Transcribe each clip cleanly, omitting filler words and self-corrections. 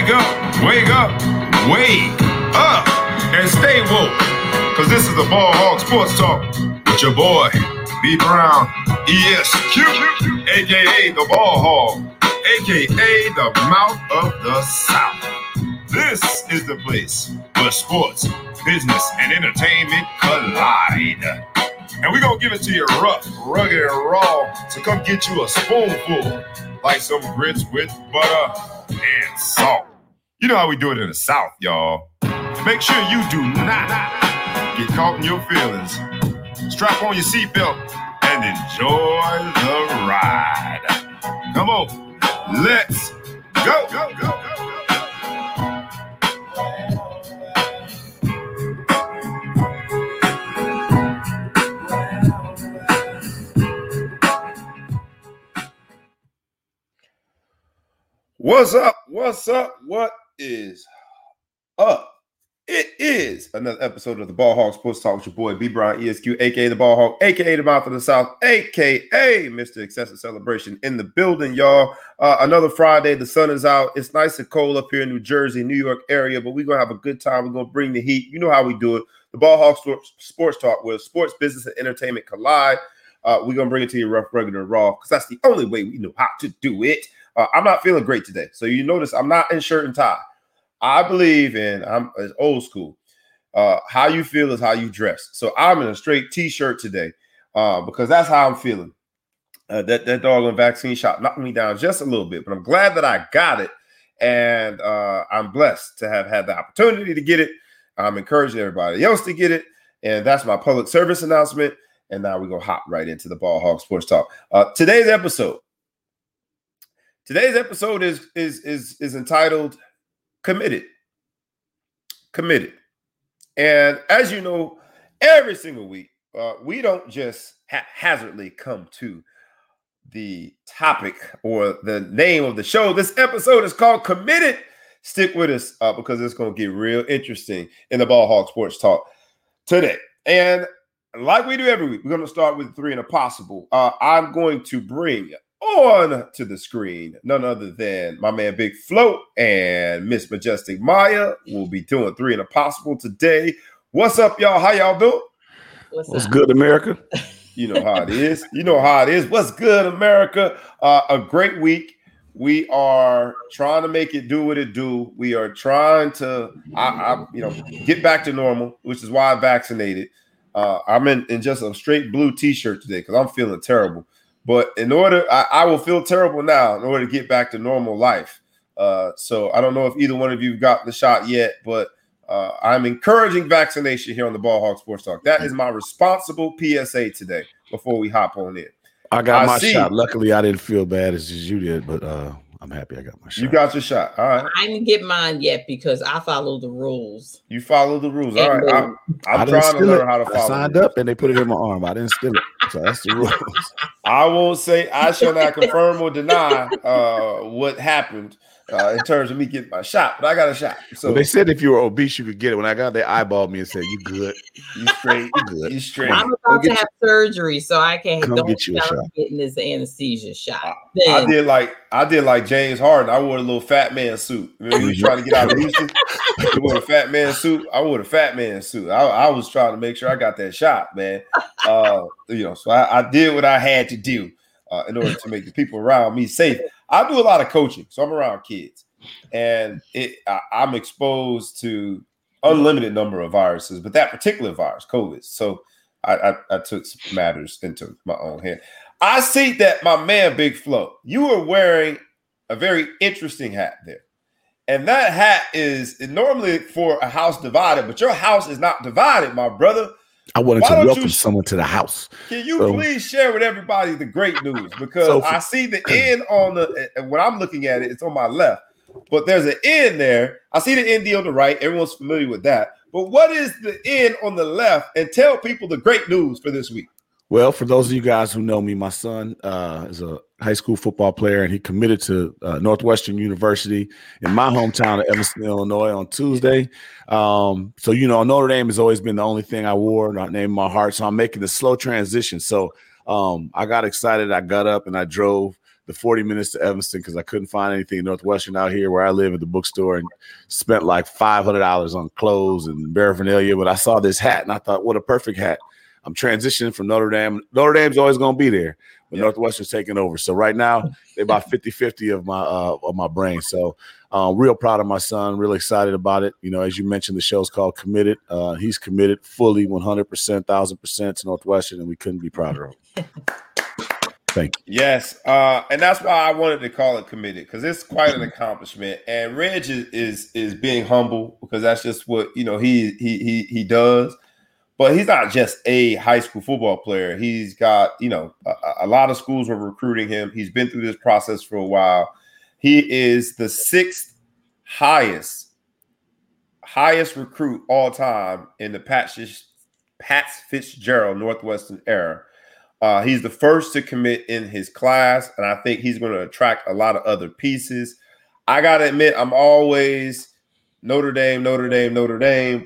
Wake up, wake up, wake up, and stay woke. Cause this is the Ball Hog Sports Talk with your boy, B Brown, ESQ, aka the Ball Hog, aka the Mouth of the South. This is the place where sports, business, and entertainment collide. And we're going to give it to you rough, rugged, and raw. So come get you a spoonful, like some grits with butter and salt. You know how we do it in the South, y'all. Make sure you do not get caught in your feelings. Strap on your seatbelt and enjoy the ride. Come on, let's go. Go, go, go. What's up? What's up? What is up? It is another episode of the Ball Hog Sports Talk with your boy B Brown ESQ, aka the Ball Hog, aka the Mouth of the South, aka Mr. Excessive Celebration in the building, y'all. Another Friday, the sun is out. It's nice and cold up here in New Jersey, New York area, but we're gonna have a good time. We're gonna bring the heat. You know how we do it. The Ball Hog Sports Talk, where sports, business, and entertainment collide. We're gonna bring it to you rough, regular, raw, because that's the only way we know how to do it. I'm not feeling great today. So you notice I'm not in shirt and tie. I believe in, it's old school. How you feel is how you dress. So I'm in a straight T-shirt today because that's how I'm feeling. That doggone vaccine shot knocked me down just a little bit, but I'm glad that I got it. And I'm blessed to have had the opportunity to get it. I'm encouraging everybody else to get it. And that's my public service announcement. And now we're going to hop right into the Ball Hog Sports Talk. Today's episode is entitled Committed. And as you know, every single week, we don't just haphazardly come to the topic or the name of the show. This episode is called Committed. Stick with us because it's going to get real interesting in the Ball Hog Sports Talk today. And like we do every week, we're going to start with three and a possible. I'm going to bring on to the screen none other than my man Big Float and Miss Majestic Maya. Will be doing three and a possible today. What's up, y'all? How y'all doing? What's good, America? You know how it is. What's good, America? A great week. We are trying to make it do what it do. We are trying to, get back to normal, which is why I'm vaccinated. I'm in just a straight blue T-shirt today because I'm feeling terrible. But I will feel terrible now in order to get back to normal life. So I don't know if either one of you got the shot yet, but I'm encouraging vaccination here on the Ball Hog Sports Talk. That is my responsible PSA today before we hop on in. I got my shot. Luckily, I didn't feel bad as you did, but I'm happy I got my shot. You got your shot. All right. I didn't get mine yet because I follow the rules. You follow the rules. All right. I'm trying to learn how to follow it. I signed up and they put it in my arm. I didn't steal it. So that's the rules. I won't say I shall not confirm or deny what happened in terms of me getting my shot, but I got a shot. So well, they said if you were obese, you could get it. When I got there, eyeballed me and said, "You good? You straight? You good? You straight?" I'm about to have surgery, so I can't. Don't get you a shot. Getting this anesthesia shot. I did like James Harden. I wore a little fat man suit. Remember, he was trying to get out of Houston. He wore a fat man suit. I wore a fat man suit. I was trying to make sure I got that shot, man. So I did what I had to do in order to make the people around me safe. I do a lot of coaching, so I'm around kids, and I'm exposed to unlimited number of viruses, but that particular virus, COVID. So I took matters into my own hand. I see that my man, Big Flo, you are wearing a very interesting hat there. And that hat is normally for a house divided, but your house is not divided, my brother. I wanted to welcome someone to the house. Can you please share with everybody the great news? Because I see the end when I'm looking at it, it's on my left. But there's an end there. I see the ND on the right. Everyone's familiar with that. But what is the end on the left? And tell people the great news for this week. Well, for those of you guys who know me, my son is a high school football player, and he committed to Northwestern University in my hometown of Evanston, Illinois, on Tuesday. Notre Dame has always been the only thing I wore, not name in my heart, so I'm making the slow transition. So I got excited. I got up, and I drove the 40 minutes to Evanston because I couldn't find anything Northwestern out here where I live at the bookstore, and spent like $500 on clothes and paraphernalia. But I saw this hat and I thought, what a perfect hat. I'm transitioning from Notre Dame. Notre Dame's always going to be there, but yeah, Northwestern's taking over. So right now they're about 50-50 of my brain. So real proud of my son, really excited about it. You know, as you mentioned, the show's called Committed. He's committed fully 100%, 1,000% to Northwestern, and we couldn't be prouder of him. Thank you. Yes, and that's why I wanted to call it Committed, because it's quite an accomplishment. And Reg is being humble because that's just what, you know, he does. But he's not just a high school football player. He's got, you know, a lot of schools were recruiting him. He's been through this process for a while. He is the sixth highest recruit all time in the Pat Fitzgerald Northwestern era. He's the first to commit in his class, and I think he's going to attract a lot of other pieces. I got to admit, I'm always Notre Dame,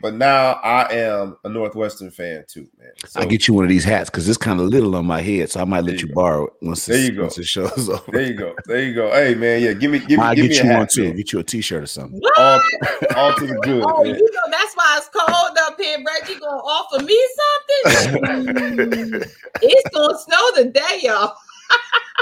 but now I am a Northwestern fan too, man. So, I get you one of these hats because it's kind of little on my head, so I might let you borrow it once it shows over. There you go. Hey, man, yeah, give me a hat. I'll get you one too. Get you a T-shirt or something. What? All to the good. Oh, man. You know that's why it's cold up here, Brad. You gonna offer me something? It's gonna snow today, y'all.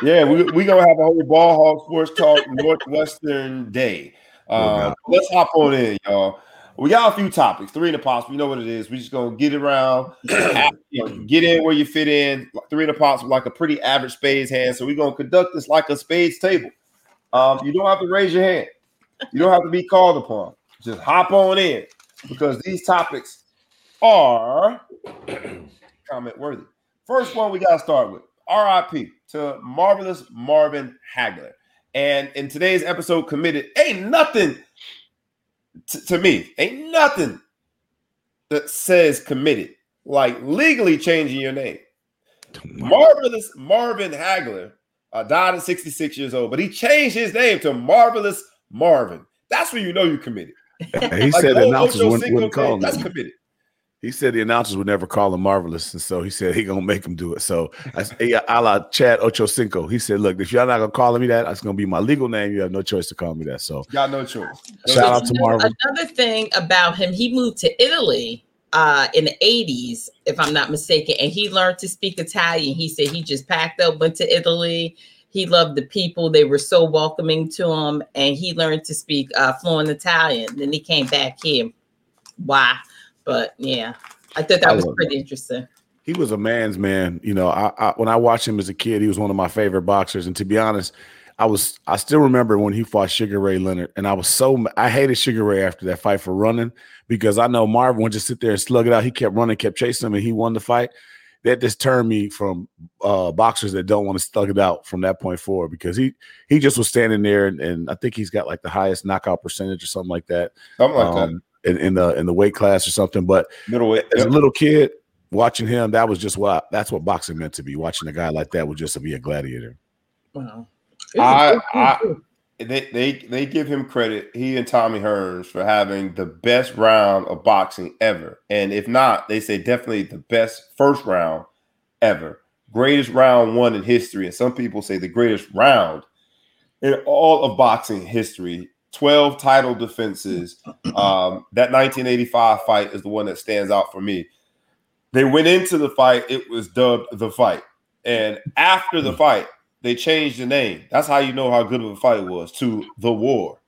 Yeah, we gonna have a whole Ball Hog Sports Talk Northwestern Day. Let's hop on in, y'all. We got a few topics, three in the pops. We know what it is. We just gonna get around, get in where you fit in. Three in the pops, like a pretty average spades hand. So we're gonna conduct this like a spades table. You don't have to raise your hand. You don't have to be called upon. Just hop on in because these topics are comment worthy. First one we gotta start with: R.I.P. to marvelous Marvin Hagler. And in today's episode, Committed, ain't nothing to me. Ain't nothing that says committed like legally changing your name. Marvelous Marvin Hagler died at 66 years old, but he changed his name to Marvelous Marvin. That's when you know you committed. He said the announcers wouldn't call him. That's committed. He said the announcers would never call him Marvelous, and so he said he gonna make him do it. So a la Chad Ochocinco, he said, "Look, if y'all not gonna call me that, that's gonna be my legal name. You have no choice to call me that." So y'all no choice. Shout out to Marvin. Another thing about him, he moved to Italy in the 80s, if I'm not mistaken, and he learned to speak Italian. He said he just packed up, went to Italy. He loved the people; they were so welcoming to him, and he learned to speak fluent Italian. Then he came back here. Why? But yeah, I thought that was pretty interesting. He was a man's man. You know, I when I watched him as a kid, he was one of my favorite boxers. And to be honest, I still remember when he fought Sugar Ray Leonard, and I hated Sugar Ray after that fight for running, because I know Marvin would just sit there and slug it out. He kept running, kept chasing him, and he won the fight. That just turned me from boxers that don't want to slug it out from that point forward, because he just was standing there, and I think he's got like the highest knockout percentage or something like that. Something like that. In the weight class or something, but middleweight. As a little kid watching him, that was just that's what boxing meant to be. Watching a guy like that would just be a gladiator. Wow. They give him credit, he and Tommy Hearns, for having the best round of boxing ever, and if not, they say definitely the best first round ever, greatest round one in history, and some people say the greatest round in all of boxing history. 12 title defenses. That 1985 fight is the one that stands out for me. They went into the fight. It was dubbed The Fight. And after the fight, they changed the name. That's how you know how good of a fight it was, to The War.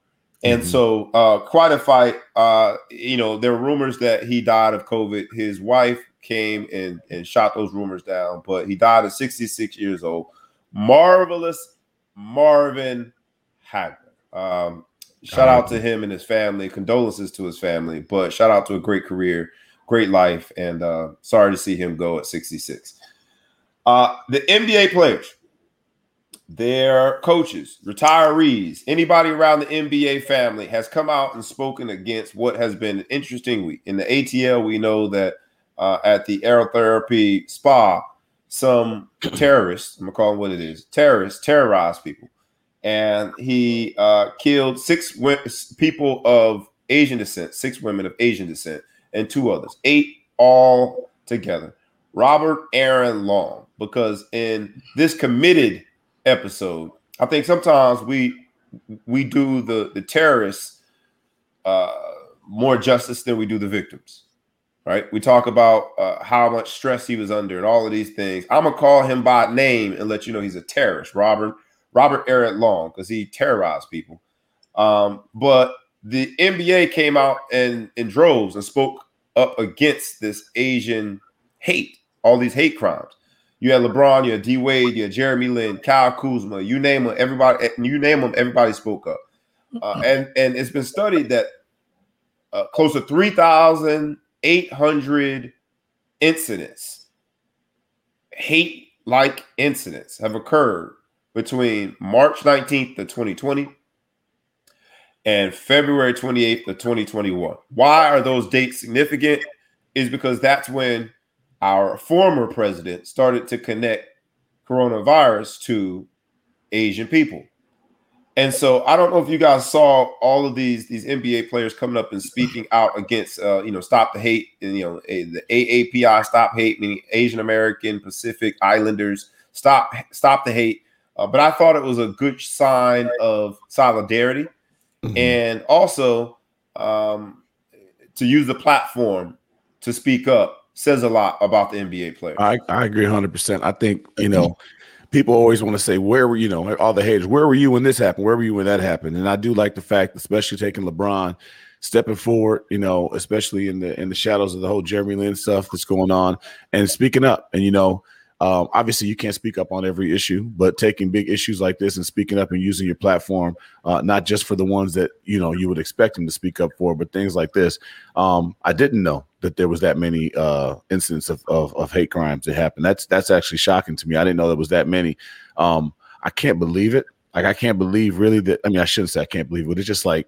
And so quite a fight. You know, there were rumors that he died of COVID. His wife came and shot those rumors down, but he died at 66 years old. Marvelous Marvin Hagler. Shout out to him and his family. Condolences to his family, but shout out to a great career, great life, and sorry to see him go at 66. The NBA players, their coaches, retirees, anybody around the NBA family has come out and spoken against what has been an interesting week. In the ATL, we know that at the aerotherapy spa, some terrorists, I'm going to call them what it is, terrorists terrorized people. And he killed six people of Asian descent, six women of Asian descent, and two others, eight all together. Robert Aaron Long, because in this Committed episode, I think sometimes we do the terrorists more justice than we do the victims, right? We talk about how much stress he was under and all of these things. I'm going to call him by name and let you know he's a terrorist, Robert Eric Long, because he terrorized people. But the NBA came out in droves and spoke up against this Asian hate, all these hate crimes. You had LeBron, you had D Wade, you had Jeremy Lin, Kyle Kuzma, you name them, everybody, everybody spoke up. And it's been studied that close to 3,800 incidents, hate-like incidents, have occurred between March 19th of 2020 and February 28th of 2021. Why are those dates significant? Is because that's when our former president started to connect coronavirus to Asian people. And so I don't know if you guys saw all of these NBA players coming up and speaking out against, stop the hate, and, the AAPI, stop hate, meaning Asian American, Pacific Islanders, stop the hate. But I thought it was a good sign of solidarity. Mm-hmm. And also to use the platform to speak up says a lot about the NBA player. I agree 100%. I think, people always want to say, where were, all the haters, where were you when this happened? Where were you when that happened? And I do like the fact, especially taking LeBron, stepping forward, especially in the shadows of the whole Jeremy Lin stuff that's going on and speaking up. And, obviously, you can't speak up on every issue, but taking big issues like this and speaking up and using your platform, not just for the ones that, you would expect them to speak up for, but things like this. I didn't know that there was that many incidents of hate crimes that happened. That's actually shocking to me. I didn't know there was that many. I can't believe it. Like, I can't believe really that. I mean, I shouldn't say I can't believe it. But it's just like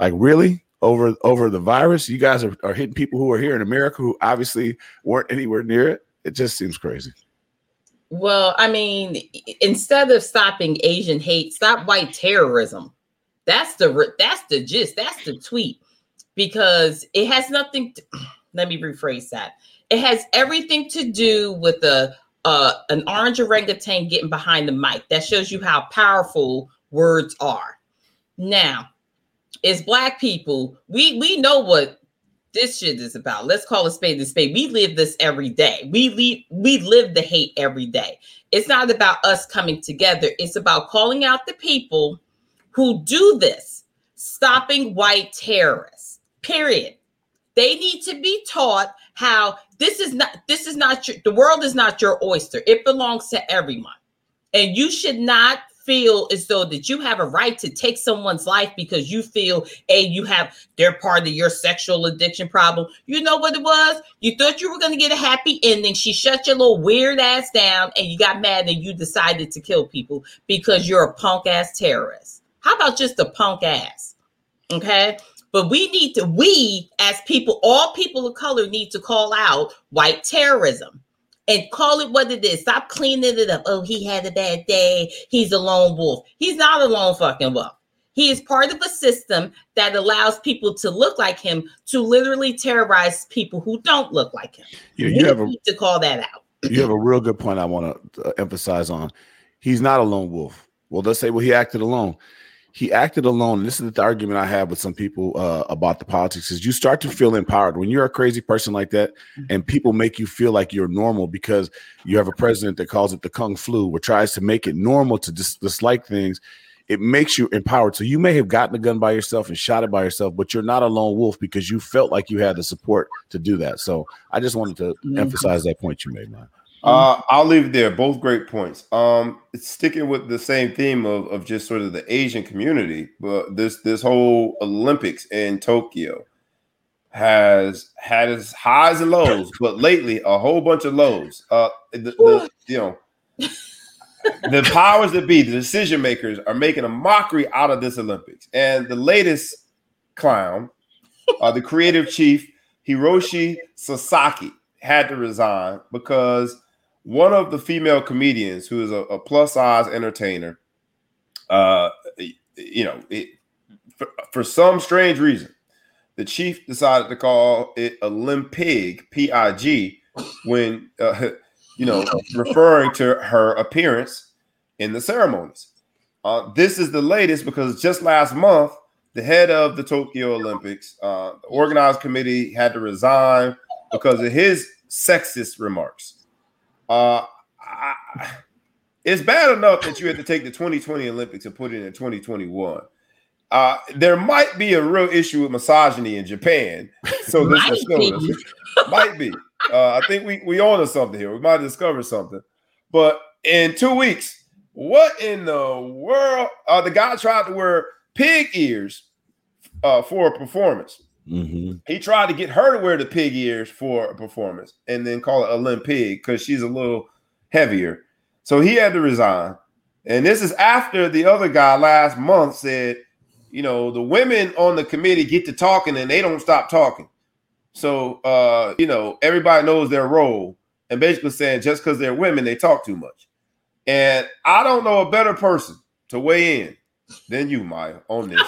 really? Over the virus? You guys are hitting people who are here in America who obviously weren't anywhere near it? It just seems crazy. Well, I mean, instead of stopping Asian hate, stop white terrorism. That's the gist. That's the tweet, because it has nothing. Let me rephrase that. It has everything to do with an orange orangutan getting behind the mic. That shows you how powerful words are. Now, as Black people, we know what this shit is about. Let's call a spade a spade. We live this every day. We live the hate every day. It's not about us coming together. It's about calling out the people who do this, stopping white terrorists, period. They need to be taught how the world is not your oyster. It belongs to everyone. And you should not feel as though that you have a right to take someone's life because you feel they're part of your sexual addiction problem. You know what it was? You thought you were going to get a happy ending. She shut your little weird ass down and you got mad and you decided to kill people because you're a punk ass terrorist. How about just a punk ass? Okay. But we as people, all people of color, need to call out white terrorism. And call it what it is. Stop cleaning it up. Oh, he had a bad day. He's a lone wolf. He's not a lone fucking wolf. He is part of a system that allows people to look like him to literally terrorize people who don't look like him. You need to call that out. You have a real good point I want to emphasize on. He's not a lone wolf. Well, let's say, he acted alone. He acted alone. And this is the argument I have with some people about the politics is you start to feel empowered when you're a crazy person like that and people make you feel like you're normal because you have a president that calls it the Kung Flu or tries to make it normal to dislike things. It makes you empowered. So you may have gotten a gun by yourself and shot it by yourself, but you're not a lone wolf because you felt like you had the support to do that. So I just wanted to emphasize that point you made, man. I'll leave it there. Both great points. It's sticking with the same theme of just sort of the Asian community, but this whole Olympics in Tokyo has had its highs and lows, but lately a whole bunch of lows. The powers that be, the decision makers, are making a mockery out of this Olympics. And the latest clown, the creative chief Hiroshi Sasaki, had to resign because one of the female comedians, who is a plus-size entertainer, for some strange reason, the chief decided to call it Olympig, P-I-G, when, referring to her appearance in the ceremonies. This is the latest because just last month, the head of the Tokyo Olympics, the organized committee, had to resign because of his sexist remarks. It's bad enough that you had to take the 2020 Olympics and put it in 2021. There might be a real issue with misogyny in Japan. So this might be. I think we own to something here. We might discover something. But in 2 weeks, what in the world? The guy tried to wear pig ears for a performance. Mm-hmm. He tried to get her to wear the pig ears for a performance and then call it a limp pig because she's a little heavier. So he had to resign. And this is after the other guy last month said, you know, the women on the committee get to talking and they don't stop talking. So, you know, everybody knows their role and basically saying just because they're women, they talk too much. And I don't know a better person to weigh in than you, Maya, on this.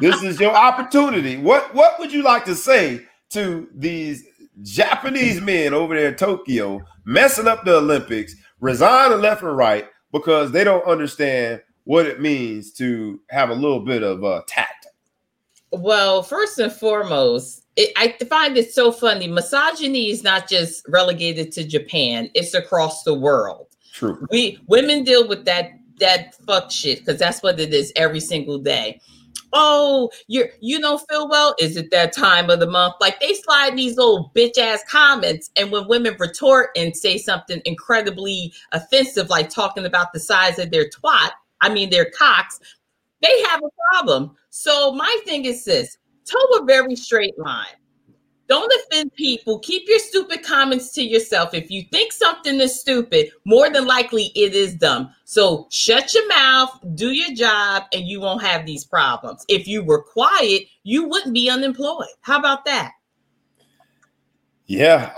This is your opportunity. What would you like to say to these Japanese men over there in Tokyo messing up the Olympics, resigning left and right because they don't understand what it means to have a little bit of tact? Well, first and foremost, I find it so funny. Misogyny is not just relegated to Japan. It's across the world. True. Women deal with that fuck shit because that's what it is every single day. Oh, you don't feel well? Is it that time of the month? Like, they slide these old bitch ass comments, and when women retort and say something incredibly offensive, like talking about the size of their twat, their cocks, they have a problem. So my thing is this: toe a very straight line. Don't offend people. Keep your stupid comments to yourself. If you think something is stupid, more than likely it is dumb. So shut your mouth, do your job, and you won't have these problems. If you were quiet, you wouldn't be unemployed. How about that? Yeah,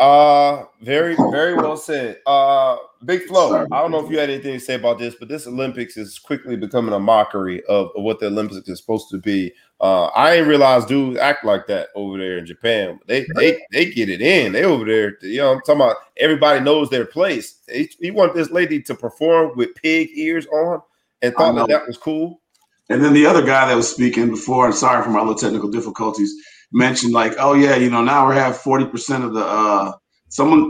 very, very well said. Big Flo, I don't know if you had anything to say about this, but this Olympics is quickly becoming a mockery of what the Olympics is supposed to be. I ain't realized dudes act like that over there in Japan. They get it in. They over there, you know, I'm talking about everybody knows their place. He wanted this lady to perform with pig ears on and thought that was cool. And then the other guy that was speaking before, I'm sorry for my little technical difficulties, mentioned like, oh yeah, you know, now we have 40% of the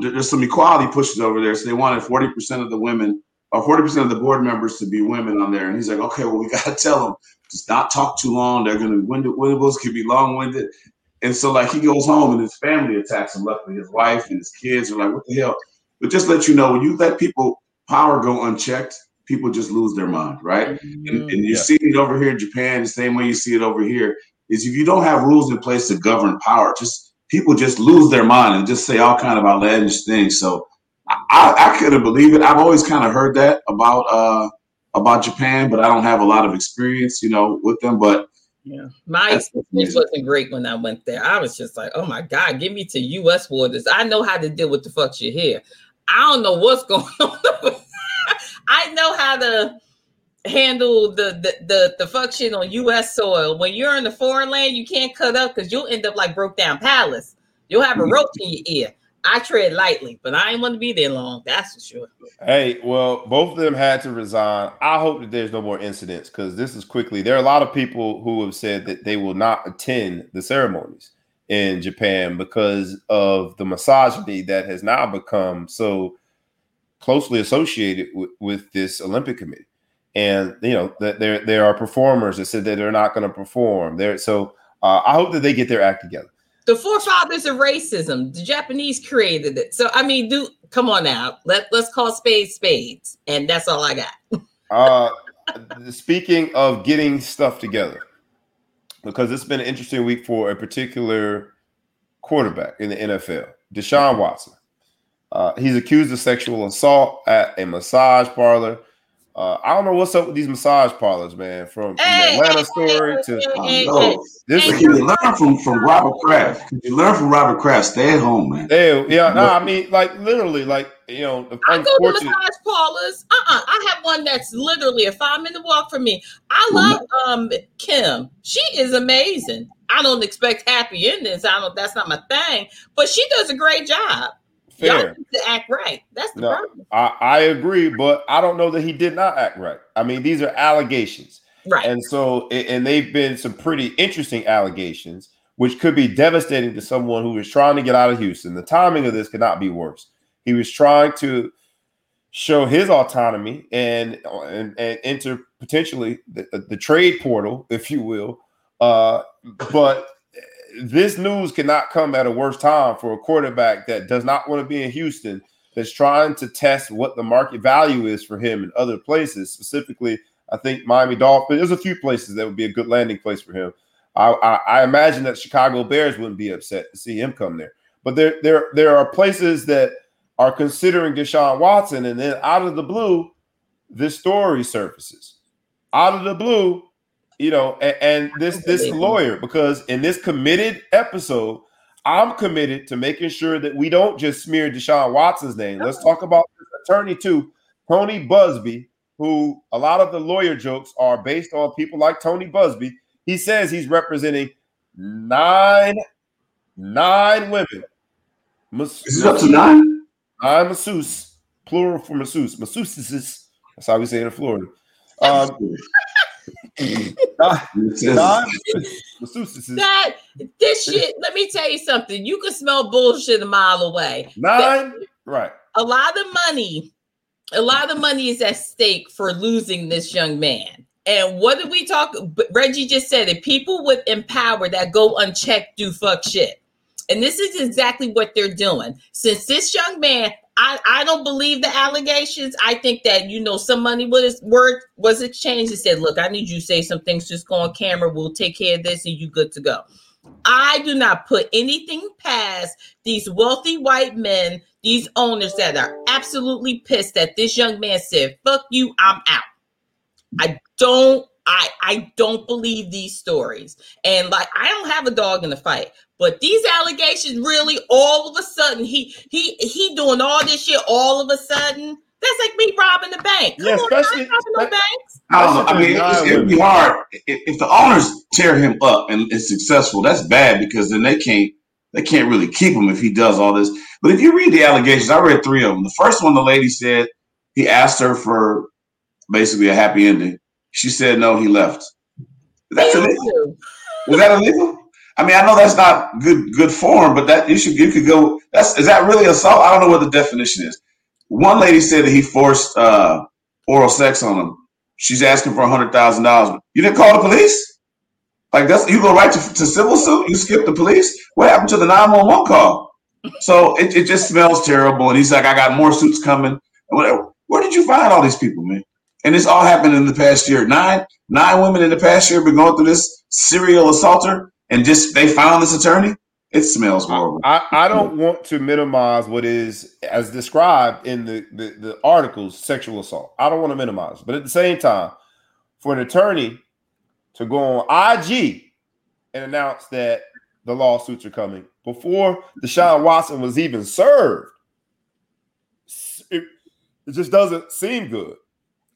there's some equality pushes over there. So they wanted 40% of the women or 40% of the board members to be women on there. And he's like, okay, well, we got to tell them, just not talk too long. They're going to be windables, could be long-winded. And so, like, he goes home and his family attacks him. Luckily, his wife and his kids are like, what the hell? But just let you know, when you let people power go unchecked, people just lose their mind, right? Mm-hmm. And you see it over here in Japan the same way you see it over here is if you don't have rules in place to govern power, people just lose their mind and just say all kind of outlandish things. So I couldn't believe it. I've always kind of heard that about Japan, but I don't have a lot of experience, you know, with them. But yeah, my experience wasn't great when I went there. I was just like, oh my God, give me to U.S. waters. I know how to deal with the fuck shit here. I don't know what's going on. I know how to handle the fuck shit on U.S. soil. When you're in the foreign land, you can't cut up because you'll end up like Broke Down Palace. You'll have a roach in your ear. I tread lightly, but I ain't want to be there long. That's for sure. Hey, well, both of them had to resign. I hope that there's no more incidents because this is quickly. There are a lot of people who have said that they will not attend the ceremonies in Japan because of the misogyny that has now become so closely associated with this Olympic committee. And, you know, that there are performers that said that they're not going to perform there. So I hope that they get their act together. The forefathers of racism, the Japanese created it. So, come on now. Let's call spades spades. And that's all I got. Speaking of getting stuff together, because it's been an interesting week for a particular quarterback in the NFL, Deshaun Watson. He's accused of sexual assault at a massage parlor. I don't know what's up with these massage parlors, man. From Robert Kraft. Could you learn from Robert Kraft? Stay at home, man. I go to massage parlors. I have one that's literally a 5-minute walk from me. I love Kim. She is amazing. I don't expect happy endings. That's not my thing. But she does a great job. fair. Y'all need to act right. That's the problem. I agree, but I don't know that he did not act right. I mean, these are allegations. Right. And so, and they've been some pretty interesting allegations, which could be devastating to someone who is trying to get out of Houston. The timing of this could not be worse. He was trying to show his autonomy and enter potentially the trade portal, if you will. But this news cannot come at a worse time for a quarterback that does not want to be in Houston, that's trying to test what the market value is for him in other places, specifically I think Miami Dolphins. There's a few places that would be a good landing place for him. I imagine that Chicago Bears wouldn't be upset to see him come there. But there are places that are considering Deshaun Watson, and then out of the blue, this story surfaces. Out of the blue, you know, and this lawyer, because in this committed episode, I'm committed to making sure that we don't just smear Deshaun Watson's name. Let's talk about attorney too, Tony Busby, who a lot of the lawyer jokes are based on people like Tony Busby. He says he's representing nine women. Is it up to nine? Nine masseuse, plural for masseuse. Masseuses. That's how we say it in Florida. Nine masseuses. This shit, let me tell you something. You can smell bullshit a mile away. Nine? But right. A lot of money is at stake for losing this young man. And what did we talk? Reggie just said it. People with empower that go unchecked do fuck shit. And this is exactly what they're doing. Since this young man, I don't believe the allegations. I think that, you know, some money was exchanged and said, look, I need you to say some things. Just go on camera. We'll take care of this and you good to go. I do not put anything past these wealthy white men, these owners that are absolutely pissed that this young man said, fuck you, I'm out. I don't believe these stories. And like, I don't have a dog in the fight, but these allegations really all of a sudden, he doing all this shit all of a sudden. That's like me robbing the bank. Come on, I'm robbing no banks. I mean, it'd be hard. If the owners tear him up and it's successful, that's bad because then they can't really keep him if he does all this. But if you read the allegations, I read three of them. The first one, the lady said he asked her for basically a happy ending. She said no, he left. That's illegal. Was that illegal? I mean, I know that's not good form, but that you could go. Is that really assault? I don't know what the definition is. One lady said that he forced oral sex on him. She's asking for $100,000. You didn't call the police? Like that's you go right to civil suit. You skip the police. What happened to the 911 call? So it just smells terrible. And he's like, I got more suits coming. Whatever. Where did you find all these people, man? And this all happened in the past year. Nine women in the past year have been going through this serial assaulter, and just they found this attorney. It smells horrible. I don't want to minimize what is, as described in the articles, sexual assault. I don't want to minimize. But at the same time, for an attorney to go on IG and announce that the lawsuits are coming before Deshaun Watson was even served, it just doesn't seem good.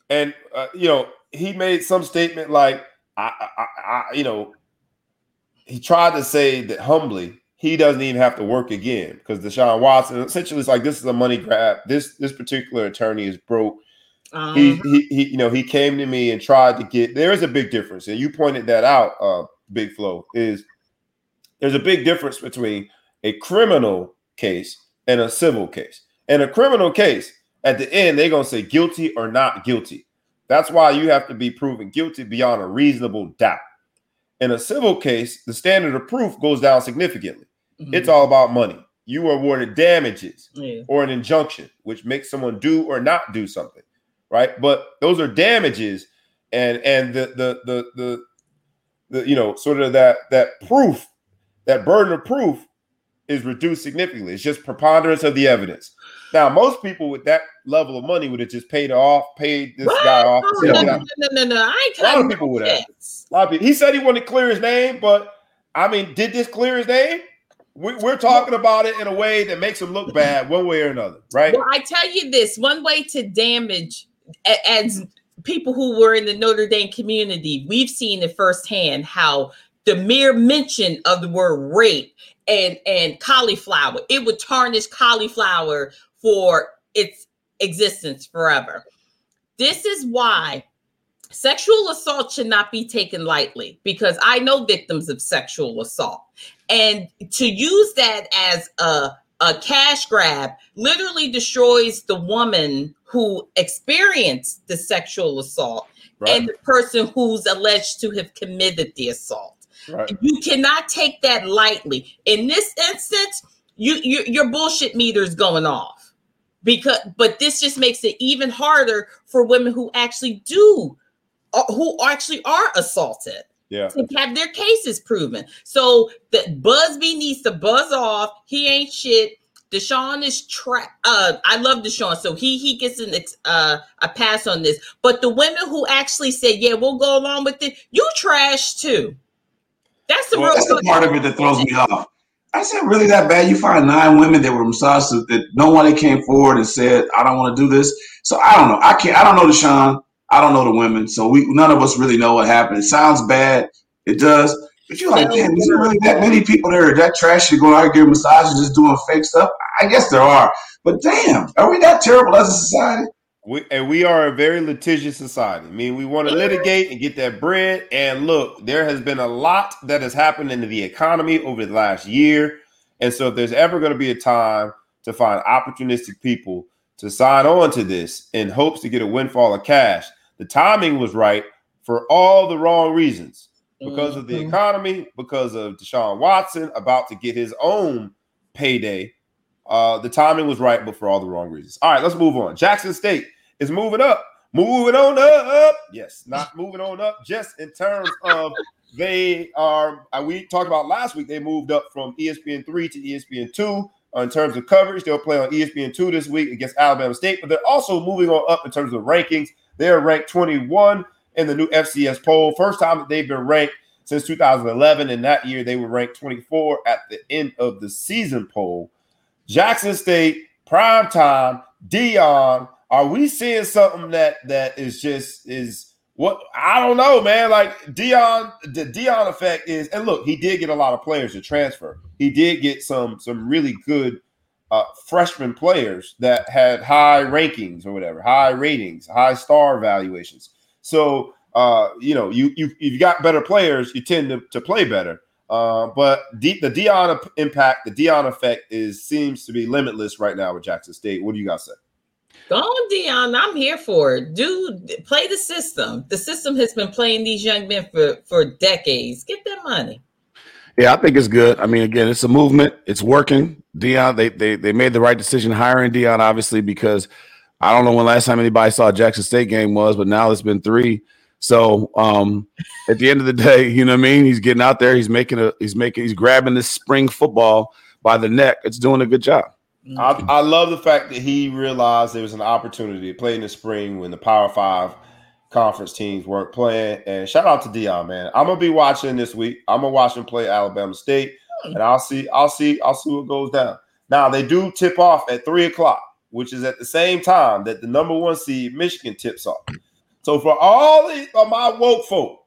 And, you know, he made some statement like, he tried to say that humbly, he doesn't even have to work again because Deshaun Watson essentially is like, this is a money grab. This particular attorney is broke. He came to me and tried to get, there is a big difference. And you pointed that out, Big Flo, is there's a big difference between a criminal case and a civil case. And a criminal case, at the end, they're going to say guilty or not guilty. That's why you have to be proven guilty beyond a reasonable doubt. In a civil case, the standard of proof goes down significantly. Mm-hmm. It's all about money. You are awarded damages or an injunction, which makes someone do or not do something, right? But those are damages, and the you know, sort of that proof, that burden of proof is reduced significantly. It's just preponderance of the evidence. Now, most people with that level of money would have just paid this guy off. No. I ain't. A lot of people would have. A lot of people. He said he wanted to clear his name, but I mean, did this clear his name? We're talking about it in a way that makes him look bad, one way or another, right? Well, I tell you this: one way to damage, as people who were in the Notre Dame community, we've seen it firsthand how the mere mention of the word rape and cauliflower, it would tarnish cauliflower for its existence forever. This is why sexual assault should not be taken lightly, because I know victims of sexual assault. And to use that as a cash grab literally destroys the woman who experienced the sexual assault, right, and the person who's alleged to have committed the assault. Right. You cannot take that lightly. In this instance, your bullshit meter is going off, but this just makes it even harder for women who actually are assaulted. Yeah. To have their cases proven. So that Busby needs to buzz off. He ain't shit. Deshaun is I love Deshaun, so he gets a pass on this. But the women who actually said, "Yeah, we'll go along with it," you trash too. That's the part of it that throws me off. I said, really that bad? You find 9 women that were massaged that no one that came forward and said, "I don't want to do this." So I don't know. I don't know Deshaun. I don't know the women, so none of us really know what happened. It sounds bad, it does, but you're like, damn, is there really that many people there that trash should go out and get massages just doing fake stuff? I guess there are, but damn, are we that terrible as a society? We are a very litigious society. I mean, we want to litigate and get that bread, and look, there has been a lot that has happened in the economy over the last year, and so if there's ever going to be a time to find opportunistic people to sign on to this in hopes to get a windfall of cash, the timing was right for all the wrong reasons, because of the economy, because of Deshaun Watson about to get his own payday. The timing was right, but for all the wrong reasons. All right, let's move on. Jackson State is moving on up. Yes, not moving on up just in terms of they are, we talked about last week, they moved up from ESPN3 to ESPN2. In terms of coverage, they'll play on ESPN2 this week against Alabama State, but they're also moving on up in terms of rankings. They're ranked 21 in the new FCS poll. First time that they've been ranked since 2011, and that year they were ranked 24 at the end of the season poll. Jackson State, primetime, Dion, are we seeing something that is just – is what I don't know, man. Like Dion, the Dion effect is – and look, he did get a lot of players to transfer. He did get some really good freshman players that had high rankings or whatever, high ratings, high star valuations. So, you've got better players, you tend to play better. But the Dion impact, the Dion effect seems to be limitless right now with Jackson State. What do you guys say? Go on, Dion. I'm here for it. Dude, play the system. The system has been playing these young men for decades. Get that money. Yeah, I think it's good. I mean, again, it's a movement. It's working. Dion, they made the right decision hiring Dion, obviously, because I don't know when last time anybody saw a Jackson State game was, but now it's been 3. So at the end of the day, you know what I mean? He's getting out there. He's grabbing this spring football by the neck. It's doing a good job. I love the fact that he realized there was an opportunity to play in the spring when the Power 5 conference teams weren't playing. And shout out to Dion, man. I'm gonna be watching this week. I'm gonna watch him play Alabama State, and I'll see what goes down. Now they do tip off at 3:00, which is at the same time that the number 1 seed Michigan tips off. So for all of my woke folk,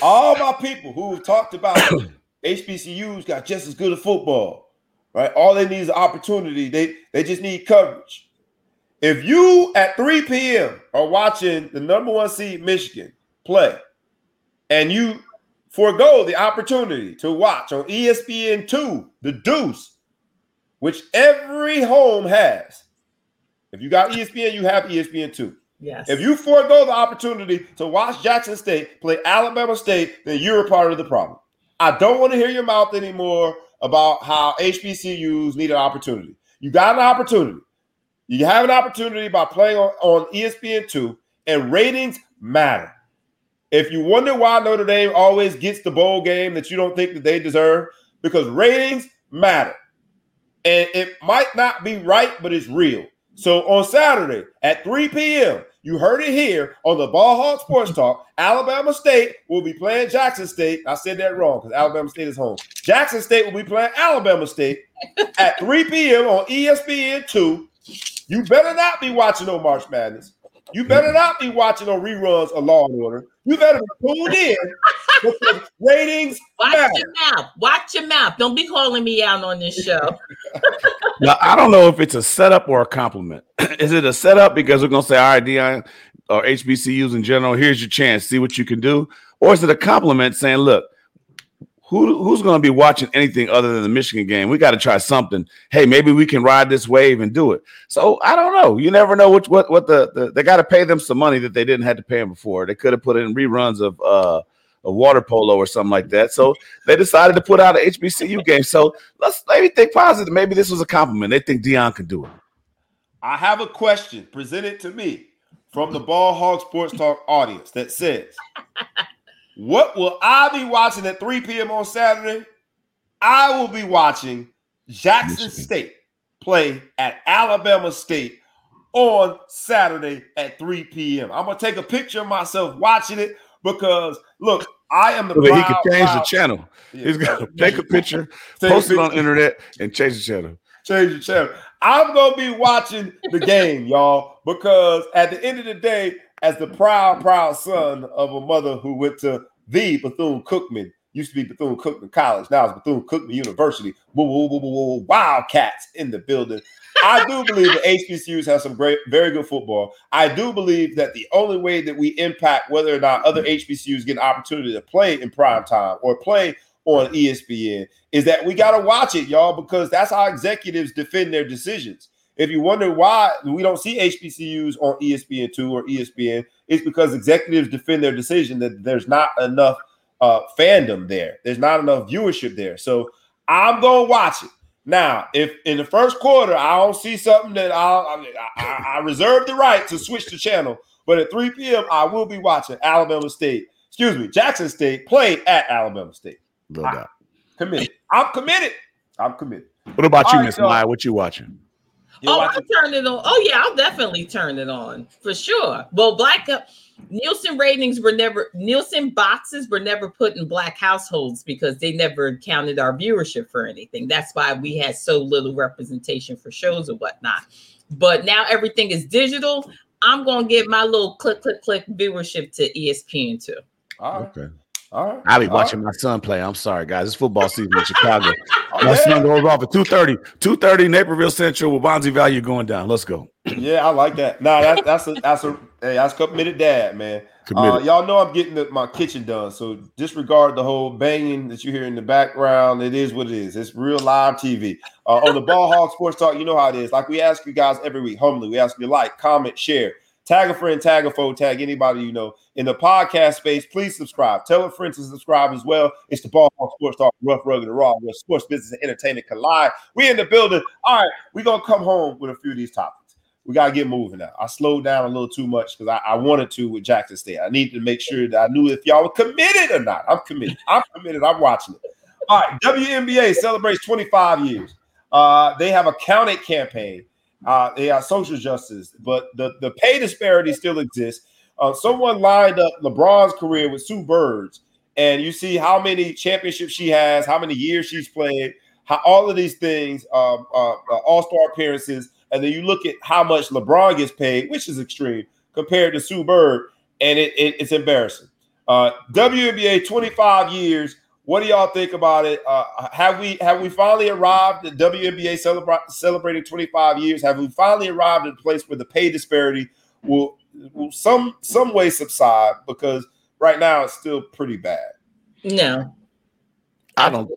all my people who've talked about HBCUs got just as good at football, right? All they need is an opportunity. They just need coverage. If you at 3 p.m. are watching the number 1 seed Michigan play and you forego the opportunity to watch on ESPN2, the Deuce, which every home has. If you got ESPN, you have ESPN2. Yes. If you forego the opportunity to watch Jackson State play Alabama State, then you're a part of the problem. I don't want to hear your mouth anymore about how HBCUs need an opportunity. You got an opportunity. You have an opportunity by playing on ESPN2, and ratings matter. If you wonder why Notre Dame always gets the bowl game that you don't think that they deserve, because ratings matter. And it might not be right, but it's real. So on Saturday at 3 p.m., you heard it here on the Ball Hawk Sports Talk, Alabama State will be playing Jackson State. I said that wrong because Alabama State is home. Jackson State will be playing Alabama State at 3 p.m. on ESPN2. You better not be watching no March Madness. You better not be watching on reruns of Law and Order. You better be tuned in because ratings matter. Watch your mouth. Watch your mouth. Don't be calling me out on this show. Now, I don't know if it's a setup or a compliment. Is it a setup because we're going to say, all right, Deion, or HBCUs in general, here's your chance. See what you can do. Or is it a compliment saying, look, who's going to be watching anything other than the Michigan game? We got to try something. Hey, maybe we can ride this wave and do it. So I don't know. You never know what they got to pay them some money that they didn't have to pay them before. They could have put in reruns of a water polo or something like that. So they decided to put out an HBCU game. So let's maybe think positive. Maybe this was a compliment. They think Deion can do it. I have a question presented to me from the Ball Hog Sports Talk audience that says, what will I be watching at 3 p.m. on Saturday? I will be watching Jackson State play at Alabama State on Saturday at 3 p.m. I'm going to take a picture of myself watching it because, look, I am the proud. He can change the channel. Yeah. He's going to take a picture, post it on the internet, and change the channel. Change the channel. I'm going to be watching the game, y'all, because at the end of the day, as the proud, proud son of a mother who went to the Bethune-Cookman, used to be Bethune-Cookman College, now it's Bethune-Cookman University. Wildcats in the building. I do believe that HBCUs have some great, very good football. I do believe that the only way that we impact whether or not other HBCUs get an opportunity to play in prime time or play on ESPN is that we got to watch it, y'all, because that's how executives defend their decisions. If you wonder why we don't see HBCUs on ESPN2 or ESPN, it's because executives defend their decision that there's not enough fandom there. There's not enough viewership there. So I'm going to watch it. Now, if in the first quarter I don't see something that I reserve the right to switch the channel, but at 3 p.m. I will be watching Jackson State play at Alabama State. No doubt. I'm committed. What about you, Miss Maya? What you watching? I'll turn it on. Oh, yeah, I'll definitely turn it on for sure. Well, Nielsen ratings were never, Nielsen boxes were never put in Black households because they never counted our viewership for anything. That's why we had so little representation for shows and whatnot. But now everything is digital. I'm going to give my little click, click, click viewership to ESPN too. All right. Okay. All right. I'll be watching my son play. I'm sorry, guys. It's football season in Chicago. My son goes off at 2:30. 2:30 Naperville Central with Bonzi Value going down. Let's go. Yeah, I like that. No, that's a committed dad, man. Committed. Y'all know I'm getting my kitchen done, so disregard the whole banging that you hear in the background. It is what it is. It's real live TV. On the Ball Hog Sports Talk, you know how it is. Like we ask you guys every week, humbly, we ask you to like, comment, share. Tag a friend, tag a foe, tag anybody you know. In the podcast space, please subscribe. Tell a friend to subscribe as well. It's the Ball Hog Sports Talk, Rough, Rugged, and Raw, where sports, business, and entertainment collide. We in the building. All right, we're going to come home with a few of these topics. We got to get moving now. I slowed down a little too much because I wanted to with Jackson State. I needed to make sure that I knew if y'all were committed or not. I'm committed. I'm watching it. All right, WNBA celebrates 25 years. They have a count-it campaign. They are social justice, but the pay disparity still exists. Someone lined up LeBron's career with Sue Bird's, and you see how many championships she has, how many years she's played, how all of these things, all-star appearances, and then you look at how much LeBron gets paid, which is extreme, compared to Sue Bird, and it's embarrassing. WNBA 25 years. What do y'all think about it? Have we finally arrived at WNBA celebrating 25 years? Have we finally arrived at a place where the pay disparity will some way subside? Because right now it's still pretty bad. No, I don't.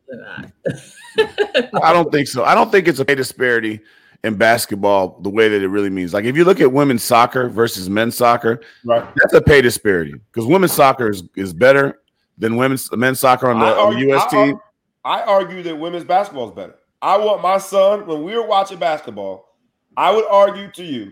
I don't think so. I don't think it's a pay disparity in basketball the way that it really means. Like if you look at women's soccer versus men's soccer, right, that's a pay disparity because women's soccer is better than men's soccer on the U.S. team? I argue that women's basketball is better. I want my son, when we were watching basketball, I would argue to you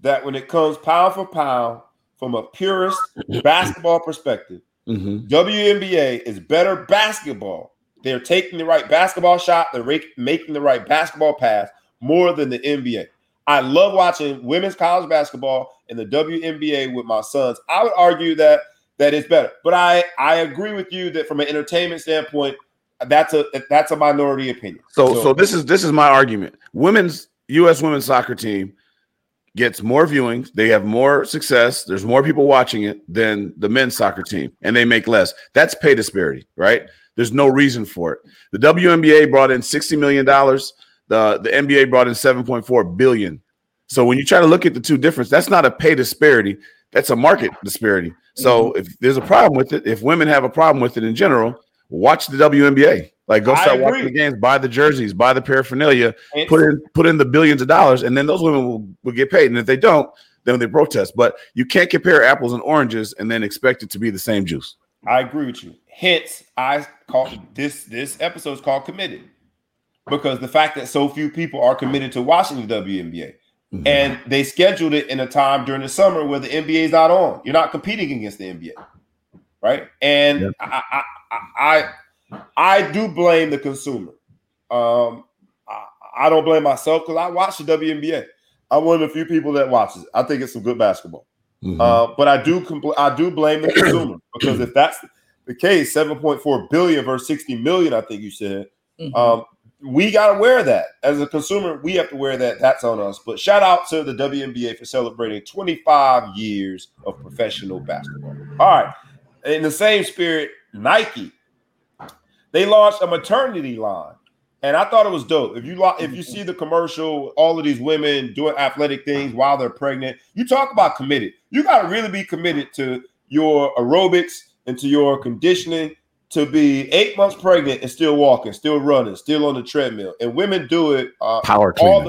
that when it comes pound for pound from a purist basketball perspective, mm-hmm, WNBA is better basketball. They're taking the right basketball shot. They're making the right basketball pass more than the NBA. I love watching women's college basketball and the WNBA with my sons. I would argue that is better. But I agree with you that from an entertainment standpoint, that's a minority opinion. So this is my argument. Women's U.S. women's soccer team gets more viewings, they have more success, there's more people watching it than the men's soccer team, and they make less. That's pay disparity, right? There's no reason for it. The WNBA brought in $60 million. The NBA brought in $7.4 billion. So when you try to look at the two differences, that's not a pay disparity. That's a market disparity. So if there's a problem with it, if women have a problem with it in general, watch the WNBA. Like, go start watching the games, buy the jerseys, buy the paraphernalia, put in the billions of dollars, and then those women will get paid. And if they don't, then they protest. But you can't compare apples and oranges and then expect it to be the same juice. I agree with you. Hence, I call this episode is called Committed, because the fact that so few people are committed to watching the WNBA, mm-hmm. and they scheduled it in a time during the summer where the NBA is not on. You're not competing against the NBA, right? And yep. I do blame the consumer. I don't blame myself because I watch the WNBA. I'm one of the few people that watches it. I think it's some good basketball. Mm-hmm. But I do blame the consumer, because if that's the case, 7.4 billion versus 60 million, I think you said, mm-hmm. We got to wear that. As a consumer, we have to wear that. That's on us. But shout out to the WNBA for celebrating 25 years of professional basketball. All right. In the same spirit, Nike, they launched a maternity line, and I thought it was dope. If you see the commercial, all of these women doing athletic things while they're pregnant, you talk about committed. You got to really be committed to your aerobics and to your conditioning to be 8 months pregnant and still walking, still running, still on the treadmill. And women do it all the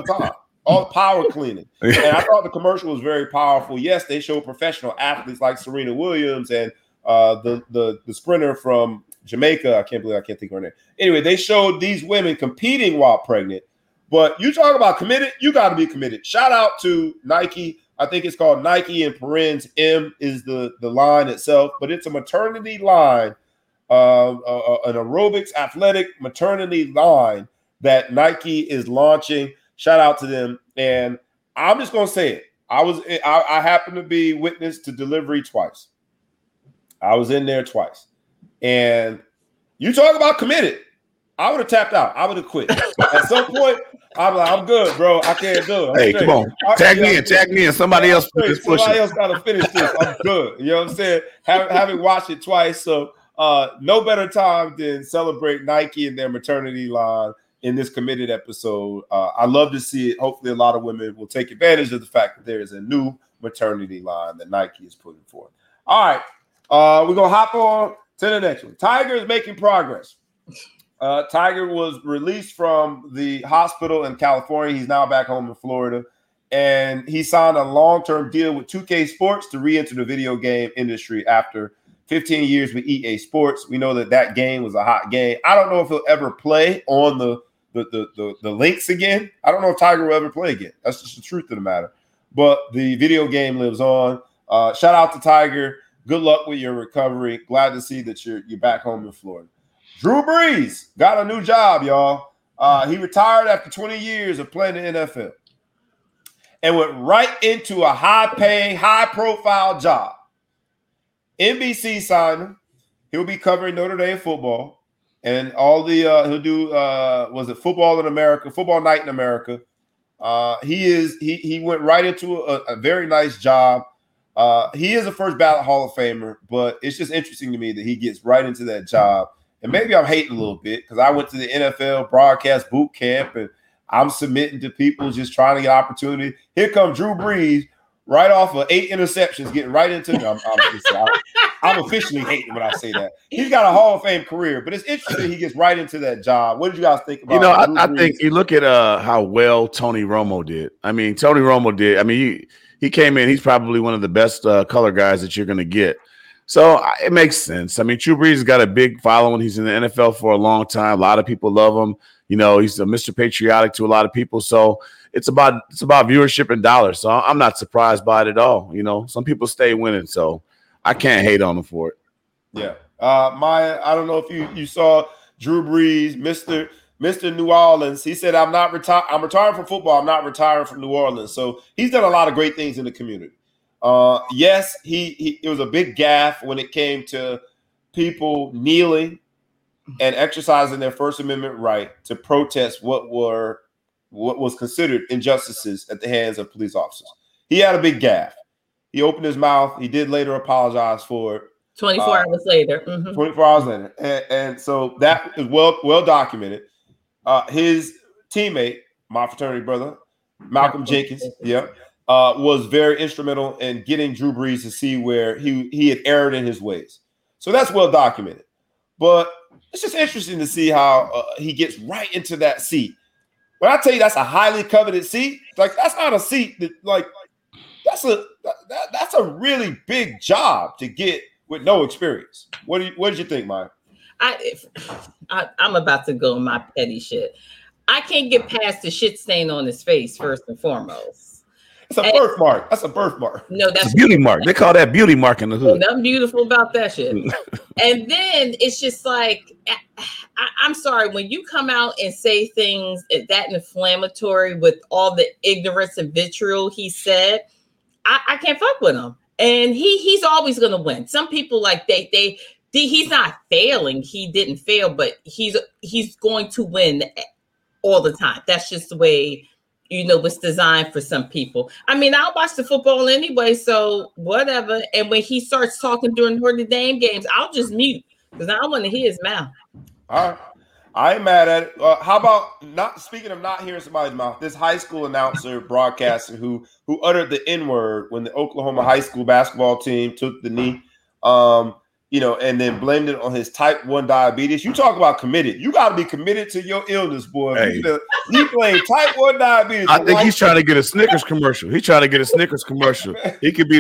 time, all power cleaning. And I thought the commercial was very powerful. Yes, they show professional athletes like Serena Williams and the sprinter from Jamaica. I can't think of her name. Anyway, they showed these women competing while pregnant. But you talk about committed, you got to be committed. Shout out to Nike. I think it's called Nike and Parens. M is the line itself, but it's a maternity line, an aerobics, athletic maternity line that Nike is launching. Shout out to them. And I'm just going to say it. I happened to be witness to delivery twice. I was in there twice. And you talk about committed. I would have tapped out. I would have quit. At some point, I'm like, I'm good, bro. I can't do it. I'm hey, straight. Come on. Tag me in. Somebody else got to finish this. I'm good. You know what I'm saying? Having watched it twice. So no better time than celebrate Nike and their maternity line in this Committed episode. I love to see it. Hopefully a lot of women will take advantage of the fact that there is a new maternity line that Nike is putting forth. All right. We're going to hop on to the next one. Tiger is making progress. Tiger was released from the hospital in California. He's now back home in Florida. And he signed a long-term deal with 2K Sports to re-enter the video game industry after 15 years with EA Sports. We know that game was a hot game. I don't know if he'll ever play on the links again. I don't know if Tiger will ever play again. That's just the truth of the matter. But the video game lives on. Shout out to Tiger. Good luck with your recovery. Glad to see that you're back home in Florida. Drew Brees got a new job, y'all. He retired after 20 years of playing the NFL and went right into a high-paying, high-profile job. NBC signed him. He'll be covering Notre Dame football and all the he'll do was it Football in America, Football Night in America. He went right into a very nice job. He is a first ballot Hall of Famer, but it's just interesting to me that he gets right into that job. And maybe I'm hating a little bit because I went to the NFL broadcast boot camp and I'm submitting to people just trying to get opportunity. Here comes Drew Brees right off of 8 interceptions, getting right into it. I'm officially hating when I say that. He's got a Hall of Fame career, but it's interesting he gets right into that job. What did you guys think about? You know, I think you look at how well Tony Romo did. I mean, he came in. He's probably one of the best color guys that you're going to get. So it makes sense. I mean, Drew Brees has got a big following. He's in the NFL for a long time. A lot of people love him. You know, he's a Mr. Patriotic to a lot of people. So it's about viewership and dollars. So I'm not surprised by it at all. You know, some people stay winning. So I can't hate on him for it. Yeah. Maya, I don't know if you saw Drew Brees, Mr. New Orleans. He said, I'm retired from football. I'm not retiring from New Orleans. So he's done a lot of great things in the community. Yes, it was a big gaffe when it came to people kneeling and exercising their First Amendment right to protest what was considered injustices at the hands of police officers. He had a big gaffe. He opened his mouth. He did later apologize for it. 24 hours later. Mm-hmm. 24 hours later. And so that is well documented. His teammate, my fraternity brother, Malcolm Jenkins, was very instrumental in getting Drew Brees to see where he had erred in his ways. So that's well documented. But it's just interesting to see how he gets right into that seat. When I tell you that's a highly coveted seat, like that's not a seat that like that's a really big job to get with no experience. What did you think, Maya? I'm about to go my petty shit. I can't get past the shit stain on his face first and foremost. It's a birthmark. That's a birthmark. No, that's a beauty mark. They call that beauty mark in the hood. Nothing beautiful about that shit. And then it's just like, I'm sorry, when you come out and say things that inflammatory with all the ignorance and vitriol he said, I can't fuck with him. And he's always gonna win. Some people like they he's not failing. He didn't fail, but he's going to win all the time. That's just the way. You know, it's designed for some people. I mean, I'll watch the football anyway, so whatever. And when he starts talking during Notre Dame games, I'll just mute because I don't want to hear his mouth. All right. I ain't mad at it. How about, not speaking of not hearing somebody's mouth, this high school announcer, broadcaster who uttered the N-word when the Oklahoma high school basketball team took the knee, and then blamed it on his type 1 diabetes. You talk about committed. You got to be committed to your illness, boy. Hey. He played type 1 diabetes. I think he's trying to get a Snickers commercial. He could be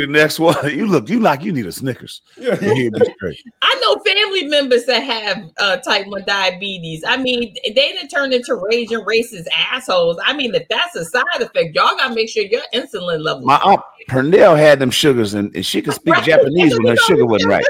the next one. You look, you need a Snickers. Yeah. I know family members that have type 1 diabetes. I mean, they didn't turn into raging racist assholes. I mean, if that's a side effect, y'all got to make sure your insulin level. My aunt Pernell had them sugars, and she could speak Japanese when her sugar wasn't right.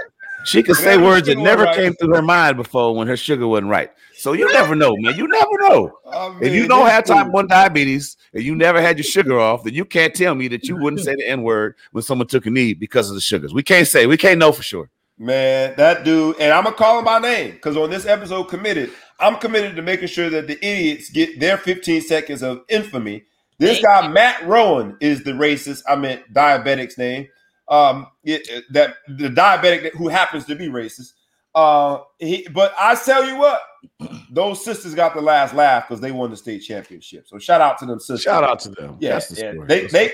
She could say words that never came through her mind before when her sugar wasn't right. So you never know, man. You never know. I mean, if you don't have type 1 diabetes and you never had your sugar off, then you can't tell me that you wouldn't say the N-word when someone took a knee because of the sugars. We can't know for sure. Man, that dude, and I'm going to call him by name because on this episode, Committed, I'm committed to making sure that the idiots get their 15 seconds of infamy. This guy, Matt Rowan, is the racist, diabetic's name. That the diabetic who happens to be racist. But I tell you what, those sisters got the last laugh because they won the state championship. So shout out to them sisters. Shout out to them. Yeah, that's the story.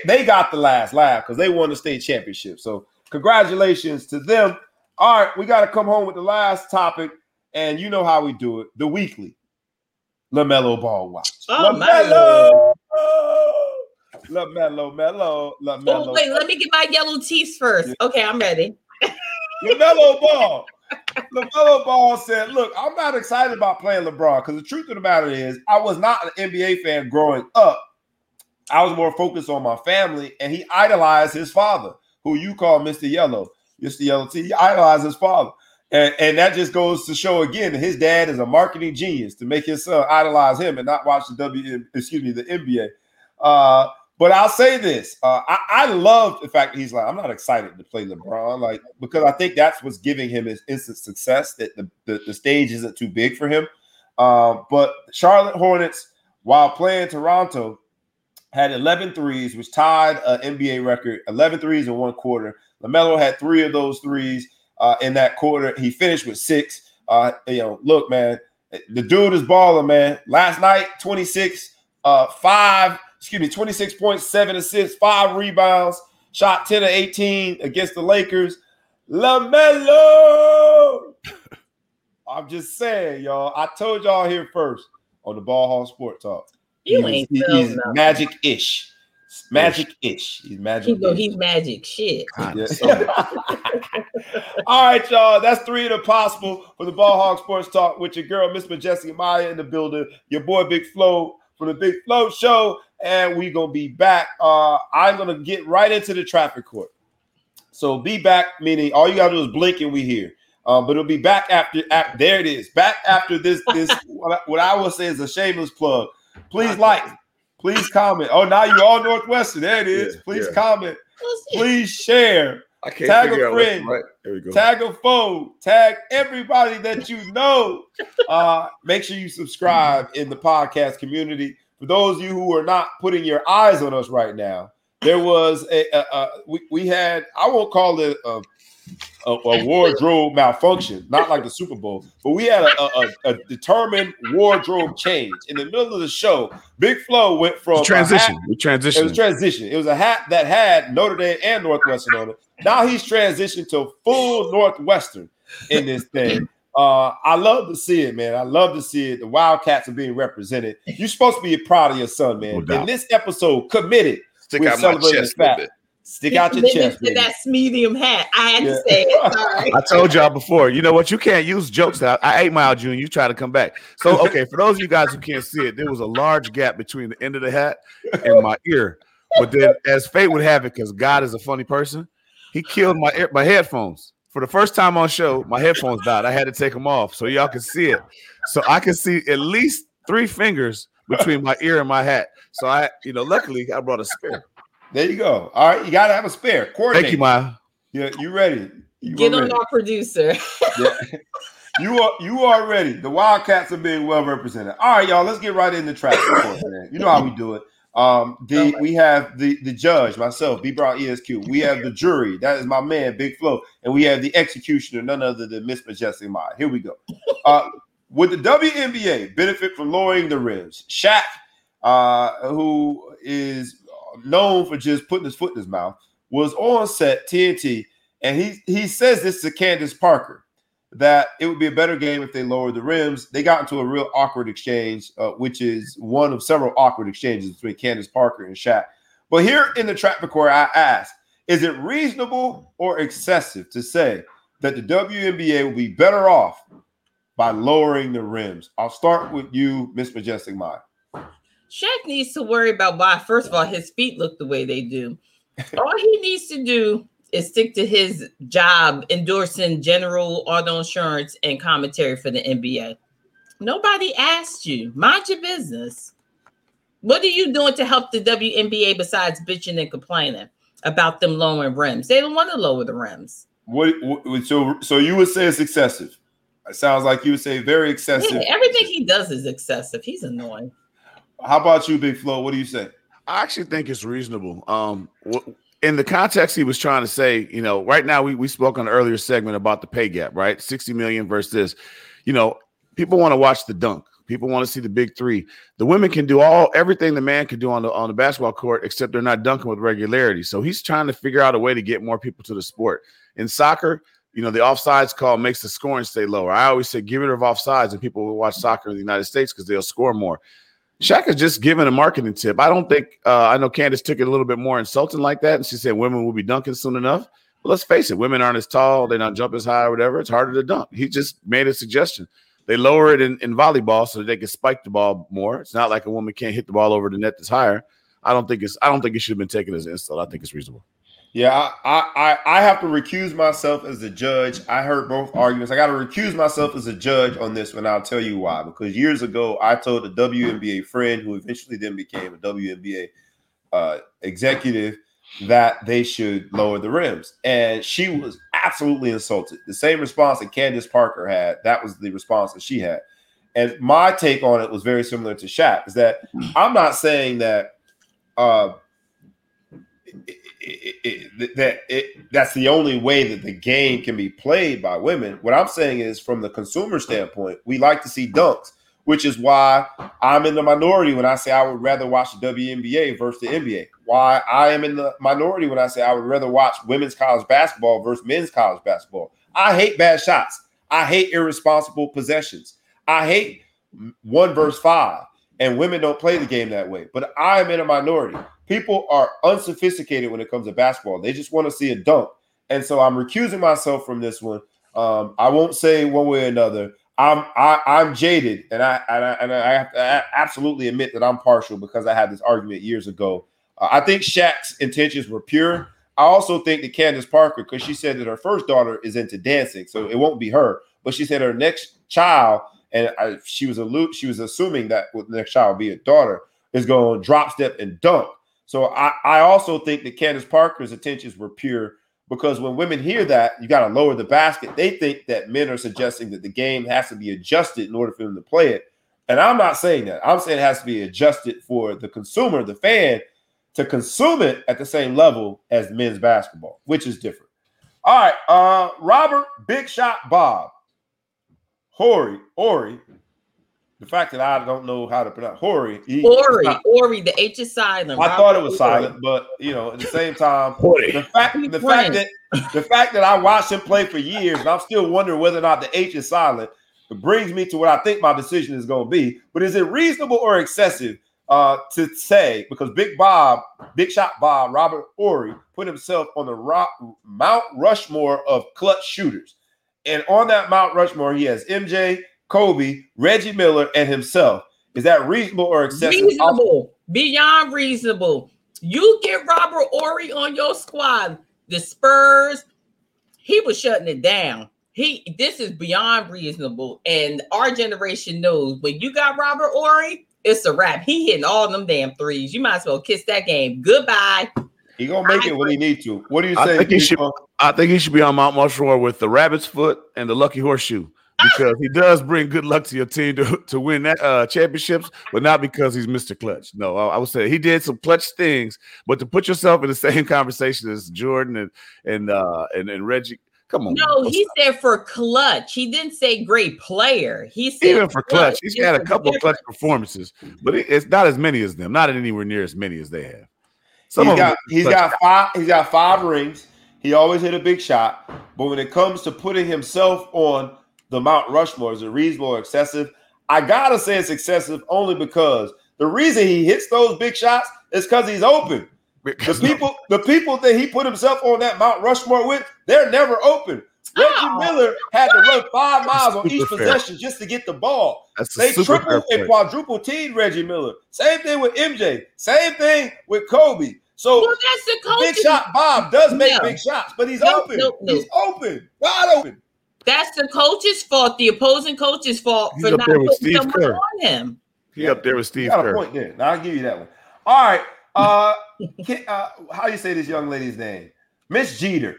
They got the last laugh because they won the state championship. So congratulations to them. All right, we got to come home with the last topic, and you know how we do it: the weekly LaMelo Ball watch. Oh, LaMelo. LaMelo. Oh, wait, let me get my yellow teeth first. Okay, I'm ready. LaMelo Ball said, look, I'm not excited about playing LeBron because the truth of the matter is I was not an NBA fan growing up. I was more focused on my family, and he idolized his father, who you call Mr. Yellow. Mr. Yellow T, he idolized his father. And that just goes to show again that his dad is a marketing genius to make his son idolize him and not watch the NBA. But I'll say this. I love the fact that he's like, I'm not excited to play LeBron, like because I think that's what's giving him his instant success, that the stage isn't too big for him. But Charlotte Hornets, while playing Toronto, had 11 threes, which tied an NBA record, 11 threes in one quarter. LaMelo had 3 of those threes in that quarter. He finished with 6. Look, man, the dude is balling, man. Last night, 26 points, 7 assists, 5 rebounds, shot 10 of 18 against the Lakers. LaMelo! I'm just saying, y'all. I told y'all here first on the Ball Hall Sport Talk. He's magic-ish. He's magic. He's magic shit. All right, y'all. That's 3 of the possible for the Ball Hog Sports Talk with your girl, Miss Majestic Maya in the building, your boy Big Flo for the Big Flo Show. And we're going to be back. I'm going to get right into the traffic court. So be back, meaning all you got to do is blink and we hear. But it'll be back after there it is. Back after this what I will say is a shameless plug. Please like. Please comment. Oh, now you're all Northwestern. There it is. Please comment. Please share. I can't tag a friend. Right. There we go. Tag a foe. Tag everybody that you know. Make sure you subscribe in the podcast community. For those of you who are not putting your eyes on us right now, There was we had, I won't call it a wardrobe malfunction, not like the Super Bowl, but we had a determined wardrobe change in the middle of the show. Big Flo went from transition. It was transition. It was a hat that had Notre Dame and Northwestern on it. Now he's transitioned to full Northwestern in this thing. I love to see it, man. I love to see it. The Wildcats are being represented. You're supposed to be proud of your son, man. No. In this episode, committed. Stick out my chest a bit. Stick out your chest. That's medium hat. I had to say it. Sorry. I told y'all before. You know what? You can't use jokes. I 8 Mile June. You try to come back. So, okay, for those of you guys who can't see it, there was a large gap between the end of the hat and my ear. But then, as fate would have it, because God is a funny person, he killed my headphones. For the first time on show, my headphones died. I had to take them off so y'all could see it. So I could see at least 3 fingers between my ear and my hat. So I, you know, luckily I brought a spare. There you go. All right, you gotta have a spare. Coordinate. Thank you, Maya. Yeah, you ready? Get on our producer. Yeah. You are ready. The Wildcats are being well represented. All right, y'all. Let's get right into track. You know how we do it. We have the judge, myself, B Brown ESQ. We have the jury. That is my man, Big Flo, and we have the executioner, none other than Miss Majestic Maya. Here we go. Would the WNBA benefit from lowering the rims? Shaq, who is known for just putting his foot in his mouth, was on set TNT, and he says this to Candace Parker, that it would be a better game if they lowered the rims. They got into a real awkward exchange, which is one of several awkward exchanges between Candace Parker and Shaq. But here in the traffic court, I asked, is it reasonable or excessive to say that the WNBA will be better off by lowering the rims? I'll start with you, Miss Majestic Maya. Shaq needs to worry about why, first of all, his feet look the way they do. All he needs to do is stick to his job endorsing general auto insurance and commentary for the NBA. Nobody asked you. Mind your business. What are you doing to help the WNBA besides bitching and complaining about them lowering rims? They don't want to lower the rims. So you would say it's excessive. It sounds like you would say very excessive. Yeah, everything he does is excessive. He's annoying. How about you, Big Flo? What do you say? I actually think it's reasonable. In the context he was trying to say, you know, right now we spoke on an earlier segment about the pay gap, right? $60 million versus this. You know, people want to watch the dunk. People want to see the big three. The women can do everything the man can do on the basketball court, except they're not dunking with regularity. So he's trying to figure out a way to get more people to the sport. In soccer, you know, the offsides call makes the scoring stay lower. I always say get rid of offsides and people will watch soccer in the United States because they'll score more. Shaq is just giving a marketing tip. I don't think I know Candace took it a little bit more insulting like that, and she said women will be dunking soon enough. But let's face it, women aren't as tall. They don't jump as high or whatever. It's harder to dunk. He just made a suggestion. They lower it in volleyball so that they can spike the ball more. It's not like a woman can't hit the ball over the net that's higher. I don't think it should have been taken as an insult. I think it's reasonable. Yeah, I have to recuse myself as a judge. I heard both arguments. I got to recuse myself as a judge on this one. I'll tell you why. Because years ago, I told a WNBA friend who eventually then became a WNBA executive that they should lower the rims. And she was absolutely insulted. The same response that Candace Parker had, that was the response that she had. And my take on it was very similar to Shaq, is that I'm not saying that that's the only way that the game can be played by women. What I'm saying is, from the consumer standpoint, we like to see dunks, which is why I'm in the minority when I say I would rather watch the WNBA versus the NBA. Why I am in the minority when I say I would rather watch women's college basketball versus men's college basketball. I hate bad shots. I hate irresponsible possessions. I hate 1 versus 5, and women don't play the game that way. But I am in a minority. People are unsophisticated when it comes to basketball. They just want to see a dunk. And so I'm recusing myself from this one. I won't say one way or another. I'm jaded, and I have to absolutely admit that I'm partial because I had this argument years ago. I think Shaq's intentions were pure. I also think that Candace Parker, because she said that her first daughter is into dancing, so it won't be her. But she said her next child, she was assuming that the next child would be a daughter, is going to drop step and dunk. So I also think that Candace Parker's intentions were pure, because when women hear that, you got to lower the basket, they think that men are suggesting that the game has to be adjusted in order for them to play it. And I'm not saying that. I'm saying it has to be adjusted for the consumer, the fan, to consume it at the same level as men's basketball, which is different. All right, Robert Big Shot Bob Horry. The fact that I don't know how to pronounce Horry, the H is silent. I thought it was silent, but you know, at the same time, the fact that I watched him play for years and I'm still wondering whether or not the H is silent, it brings me to what I think my decision is going to be. But is it reasonable or excessive to say, because Big Shot Bob, Robert Horry, put himself on the Mount Rushmore of clutch shooters, and on that Mount Rushmore, he has MJ, Kobe, Reggie Miller, and himself. Is that reasonable or excessive? Reasonable. Beyond reasonable. You get Robert Horry on your squad, the Spurs, he was shutting it down. This is beyond reasonable. And our generation knows when you got Robert Horry, it's a wrap. He hitting all them damn threes. You might as well kiss that game. Goodbye. He gonna make it when he need to. What do you say? I think he should be on Mount Rushmore with the rabbit's foot and the lucky horseshoe. Because he does bring good luck to your team to win that championships, but not because he's Mr. Clutch. No, I would say he did some clutch things, but to put yourself in the same conversation as Jordan and Reggie, come on. No, man. He said for clutch. He didn't say great player. He said even for clutch. He's had a couple of clutch performances, but it's not as many as them. Not anywhere near as many as they have. He's got five rings. He always hit a big shot, but when it comes to putting himself on the Mount Rushmore, is it reasonable or excessive? I gotta say it's excessive only because the reason he hits those big shots is because he's open. The people that he put himself on that Mount Rushmore with, they're never open. Reggie Miller had to run 5 miles on each possession just to get the ball. They triple and quadruple teamed Reggie Miller. Same thing with MJ. Same thing with Kobe. So that's the coach. Big Shot Bob does make big shots, but he's open. No. He's open, wide open. That's the coach's fault, the opposing coach's fault for not putting someone on him. He's up there with Steve Kerr. You got a point there. Now I'll give you that one. All right. How do you say this young lady's name? Miss Jeter,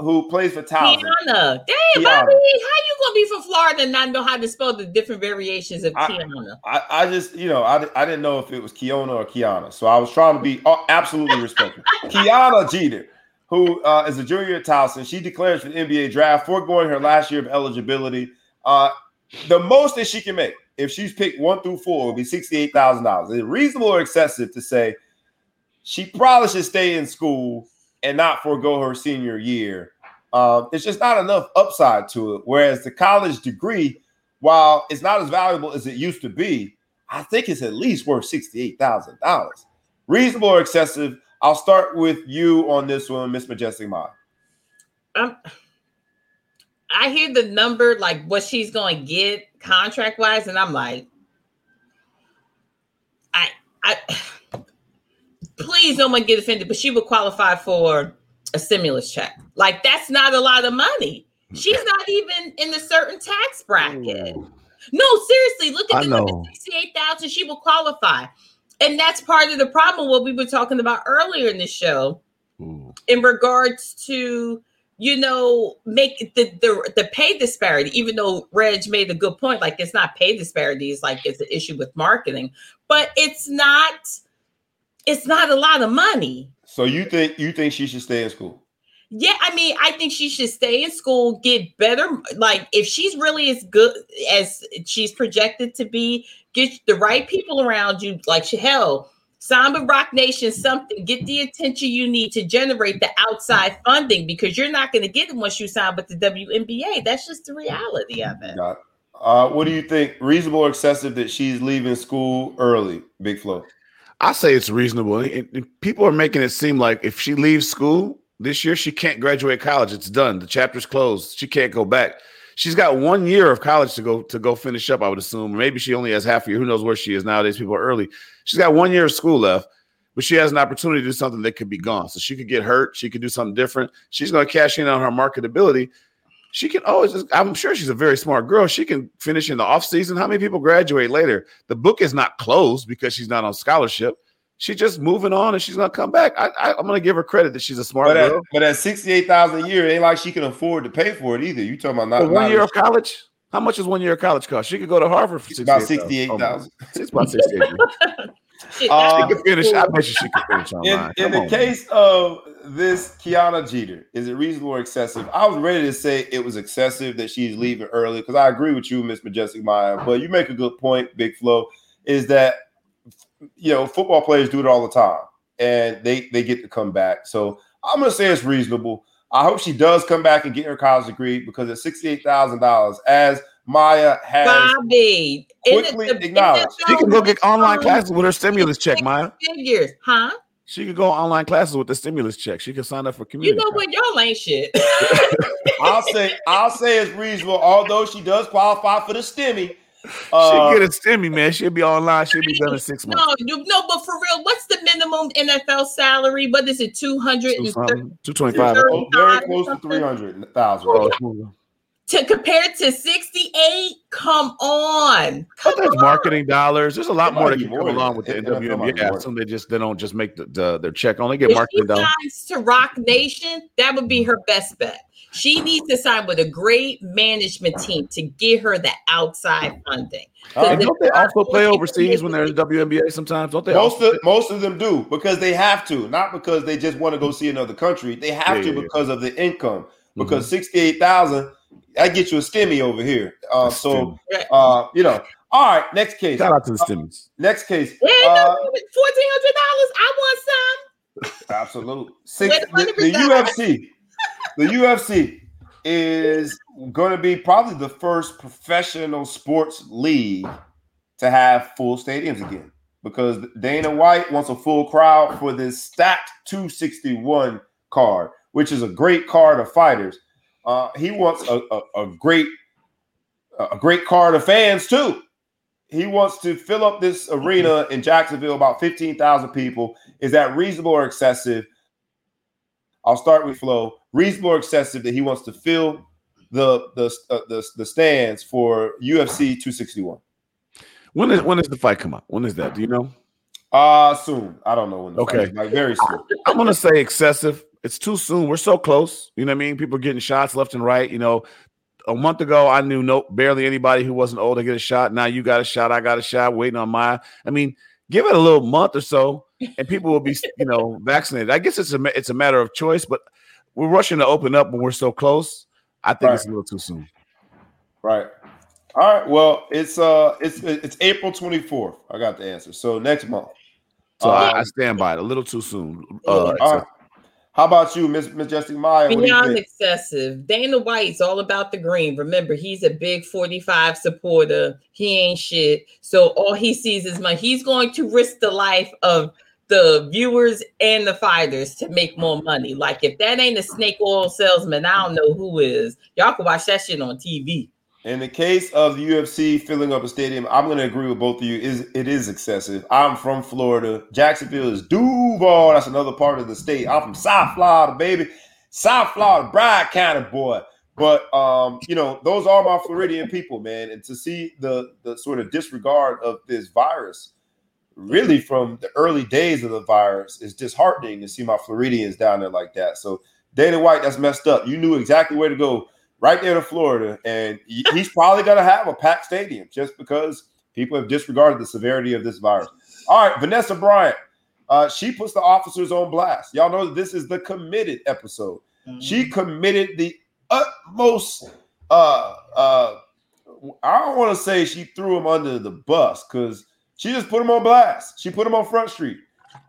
who plays for Towson. Tiana. Damn, Bobby, how you going to be from Florida and not know how to spell the different variations of Tiana? I just, you know, I didn't know if it was Kiona or Kiana, so I was trying to be absolutely respectful. Kiana Jeter, who is a junior at Towson. She declares for the NBA draft, foregoing her last year of eligibility. The most that she can make, if she's picked 1 through 4, would be $68,000. Is it reasonable or excessive to say she probably should stay in school and not forego her senior year? It's just not enough upside to it. Whereas the college degree, while it's not as valuable as it used to be, I think it's at least worth $68,000. Reasonable or excessive? I'll start with you on this one, Miss Majestic Mai. I hear the number, like what she's going to get contract-wise, and I'm like, I please don't want to get offended, but she would qualify for a stimulus check. Like, that's not a lot of money. She's not even in a certain tax bracket. Ooh. No, seriously, look at the number, $68,000. She will qualify. And that's part of the problem, what we were talking about earlier in the show, in regards to, you know, make the pay disparity, even though Reg made a good point, like it's not pay disparities, like it's an issue with marketing, but it's not a lot of money. So you think she should stay in school? Yeah, I mean, I think she should stay in school, get better. Like, if she's really as good as she's projected to be, get the right people around you. Like, hell, sign with Rock Nation, something. Get the attention you need to generate the outside funding, because you're not going to get it once you sign with the WNBA. That's just the reality of it. Got it. What do you think? Reasonable or excessive that she's leaving school early, Big Flo? I say it's reasonable. And people are making it seem like if she leaves school this year, she can't graduate college. It's done. The chapter's closed. She can't go back. She's got 1 year of college to go finish up, I would assume. Maybe she only has half a year. Who knows where she is nowadays? People are early. She's got 1 year of school left, but she has an opportunity to do something that could be gone. So she could get hurt. She could do something different. She's going to cash in on her marketability. She can always – I'm sure she's a very smart girl. She can finish in the offseason. How many people graduate later? The book is not closed because she's not on scholarship. She's just moving on, and she's going to come back. I'm going to give her credit that she's a smart girl. But at $68,000 a year, it ain't like she can afford to pay for it either. You talking about not 1 year of college? How much does 1 year of college cost? She could go to Harvard for $68,000. It's about $68,000. She could finish. I bet you she could finish online. In the case of this Kiana Jeter, is it reasonable or excessive? I was ready to say it was excessive that she's leaving early because I agree with you, Miss Majestic Maya. But you make a good point, Big Flo, is that football players do it all the time and they get to come back. So I'm gonna say it's reasonable. I hope she does come back and get her college degree because it's $68,000 as Maya has Bobby, quickly acknowledged. She can go get online classes with her stimulus check, Maya. Figures, huh? She could go online classes with the stimulus check. She could sign up for community. You know what? Y'all ain't shit. I'll say it's reasonable, although she does qualify for the STEMI. She'll get a STEMI, man. She'll be online. She'll be done in 6 months. No, but for real, what's the minimum NFL salary? What is it, 200? 225. Very close to 300,000. Oh, to compare to 68, come on. There's marketing dollars. There's a lot more that can come along with the NWNBA. I assume they don't just make their check only get marketing dollars. If she signs to Rock Nation, that would be her best bet. She needs to sign with a great management team to get her the outside funding. And don't they also play overseas when they're in the WNBA sometimes? Don't they? Most of them do because they have to, not because they just want to go see another country. They have to because of the income. Because $68,000, that gets you a STEMI over here. All right, next case. Shout out to the STEMIs. Next case. Yeah, $1,400. I want some. Absolutely. The UFC is going to be probably the first professional sports league to have full stadiums again because Dana White wants a full crowd for this stacked 261 card, which is a great card of fighters. He wants a great card of fans too. He wants to fill up this arena in Jacksonville, about 15,000 people. Is that reasonable or excessive? I'll start with Flo. Reasonable or excessive that he wants to fill the stands for UFC 261. When is the fight come out? When is that? Do you know? Soon. I don't know when. Fight is. Like very soon. I'm gonna say excessive. It's too soon. We're so close. You know what I mean? People are getting shots left and right. You know, a month ago, I knew barely anybody who wasn't old to get a shot. Now you got a shot. I got a shot. Waiting on Maya. I mean, give it a little month or so, and people will be, vaccinated. I guess it's a matter of choice, but we're rushing to open up when we're so close. I think it's a little too soon. Right. All right. Well, it's April 24th. I got the answer. So next month. So I stand by it. A little too soon. All right. How about you, Miss Majestic Maya? Beyond excessive. Dana White's all about the green. Remember, he's a big 45 supporter. He ain't shit. So all he sees is money. He's going to risk the life of the viewers and the fighters to make more money. Like, if that ain't a snake oil salesman, I don't know who is. Y'all can watch that shit on TV. In the case of the UFC filling up a stadium, I'm going to agree with both of you. It is excessive. I'm from Florida. Jacksonville is Duval. That's another part of the state. I'm from South Florida, baby. South Florida, Broward County, boy. But, those are my Floridian people, man. And to see the sort of disregard of this virus, really from the early days of the virus, is disheartening to see my Floridians down there like that. So, Dana White, that's messed up. You knew exactly where to go. Right there to Florida, and he's probably going to have a packed stadium just because people have disregarded the severity of this virus. All right, Vanessa Bryant, she puts the officers on blast. Y'all know this is the committed episode. Mm-hmm. She committed the utmost I don't want to say she threw him under the bus because she just put him on blast. She put him on Front Street.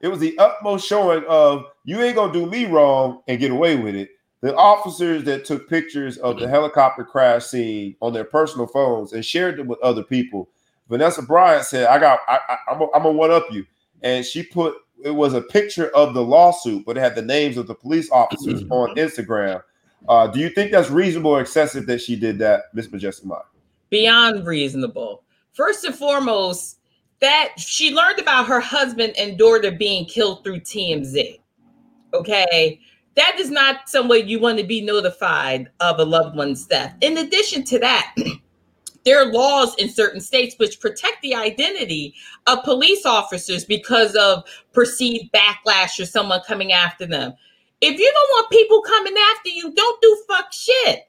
It was the utmost showing of you ain't going to do me wrong and get away with it. The officers that took pictures of the helicopter crash scene on their personal phones and shared them with other people. Vanessa Bryant said, I'm going to one-up you. And she put, it was a picture of the lawsuit, but it had the names of the police officers on Instagram. Do you think that's reasonable or excessive that she did that, Ms. Majestic Mott? Beyond reasonable. First and foremost, that she learned about her husband and daughter being killed through TMZ. Okay. That is not some way you want to be notified of a loved one's death. In addition to that, there are laws in certain states which protect the identity of police officers because of perceived backlash or someone coming after them. If you don't want people coming after you, don't do fuck shit.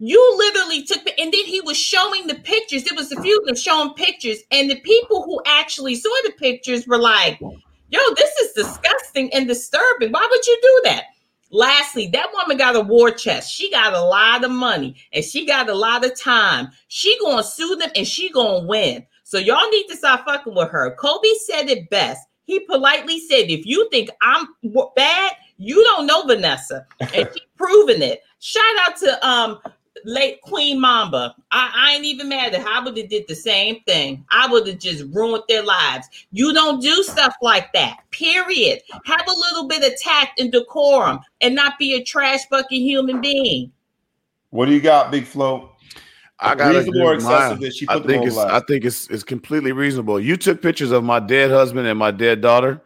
You literally actually took the, and then he was showing the pictures. There was a few that showed pictures, and the people who actually saw the pictures were like, yo, this is disgusting and disturbing. Why would you do that? Lastly, that woman got a war chest. She got a lot of money and she got a lot of time. She going to sue them and she going to win. So y'all need to stop fucking with her. Kobe said it best. He politely said, if you think I'm bad, you don't know Vanessa. And she's proving it. Shout out to late Queen Mamba. I ain't even mad at her. I would have did the same thing. I would have just ruined their lives. You don't do stuff like that, period. Have a little bit of tact and decorum and not be a trash fucking human being. What do you got, Big Flo? I got I think it's completely reasonable. You took pictures of my dead husband and my dead daughter,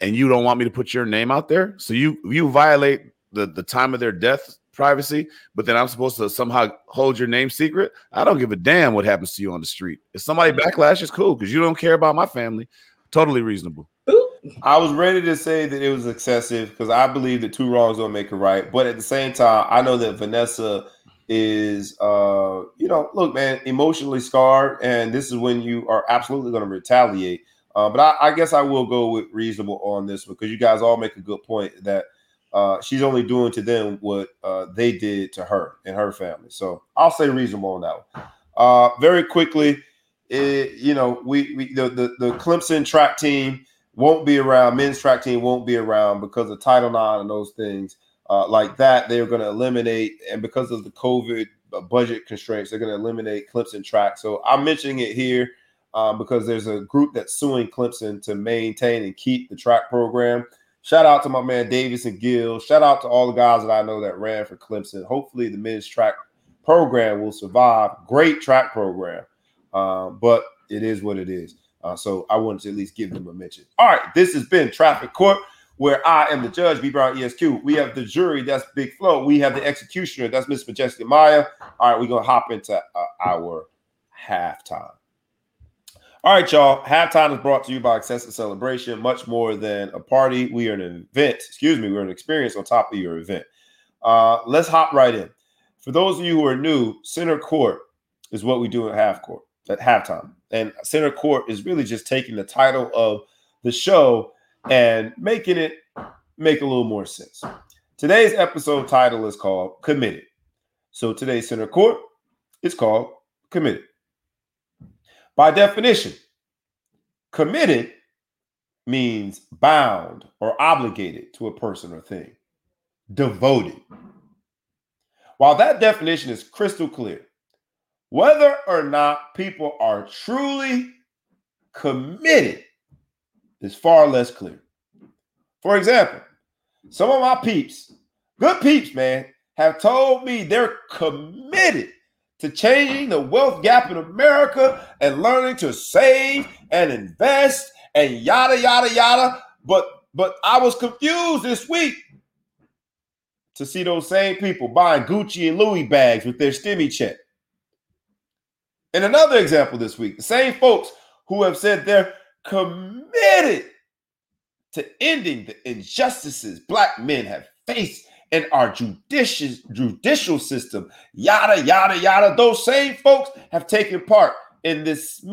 and you don't want me to put your name out there. So you violate the time of their death privacy, but then I'm supposed to somehow hold your name secret. I don't give a damn what happens to you on the street. If somebody backlashes, cool, because you don't care about my family. Totally reasonable. I was ready to say that it was excessive because I believe that two wrongs don't make a right. But at the same time, I know that Vanessa is, look, man, emotionally scarred, and this is when you are absolutely going to retaliate. But I guess I will go with reasonable on this one because you guys all make a good point that she's only doing to them what they did to her and her family. So I'll say reasonable on that one. Very quickly, the Clemson track team won't be around. Men's track team won't be around because of Title IX and those things. Like that, they're going to eliminate, and because of the COVID budget constraints, they're going to eliminate Clemson track. So I'm mentioning it here because there's a group that's suing Clemson to maintain and keep the track program. Shout out to my man Davis and Gill. Shout out to all the guys that I know that ran for Clemson. Hopefully the men's track program will survive. Great track program, but it is what it is. So I wanted to at least give them a mention. All right, this has been Traffic Court, where I am the judge, B. Brown ESQ. We have the jury, that's Big Flo. We have the executioner, that's Miss Majestic Maya. All right, we're going to hop into our halftime. All right, y'all. Halftime is brought to you by Excessive Celebration, much more than a party. We are an event. Excuse me, we're an experience on top of your event. Let's hop right in. For those of you who are new, center court is what we do at halftime. And center court is really just taking the title of the show and making it make a little more sense. Today's episode title is called Committed. So today's center court is called Committed. By definition, committed means bound or obligated to a person or thing, devoted. While that definition is crystal clear, whether or not people are truly committed is far less clear. For example, some of my peeps, good peeps, man, have told me they're committed to changing the wealth gap in America and learning to save and invest and yada, yada, yada. But I was confused this week to see those same people buying Gucci and Louis bags with their stimmy check. And another example this week, the same folks who have said they're committed to ending the injustices Black men have faced in our judicial system, yada, yada, yada. Those same folks have taken part in this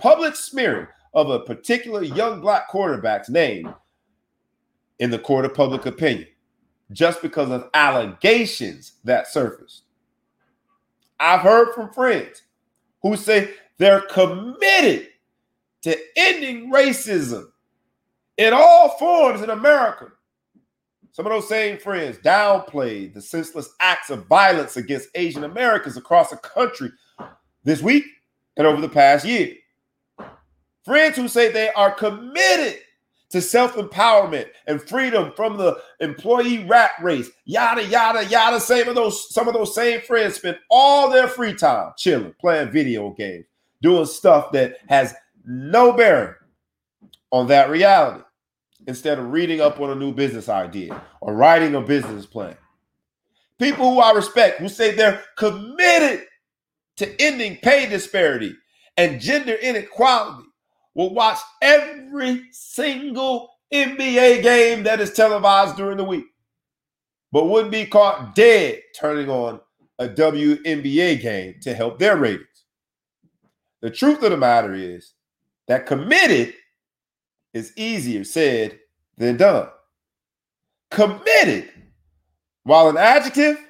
public smearing of a particular young Black quarterback's name in the court of public opinion, just because of allegations that surfaced. I've heard from friends who say they're committed to ending racism in all forms in America. Some of those same friends downplayed the senseless acts of violence against Asian Americans across the country this week and over the past year. Friends who say they are committed to self-empowerment and freedom from the employee rat race, yada, yada, yada. Some of those same friends spend all their free time chilling, playing video games, doing stuff that has no bearing on that reality, instead of reading up on a new business idea or writing a business plan. People who I respect who say they're committed to ending pay disparity and gender inequality will watch every single NBA game that is televised during the week, but wouldn't be caught dead turning on a WNBA game to help their ratings. The truth of the matter is that committed is easier said than done. Committed, while an adjective,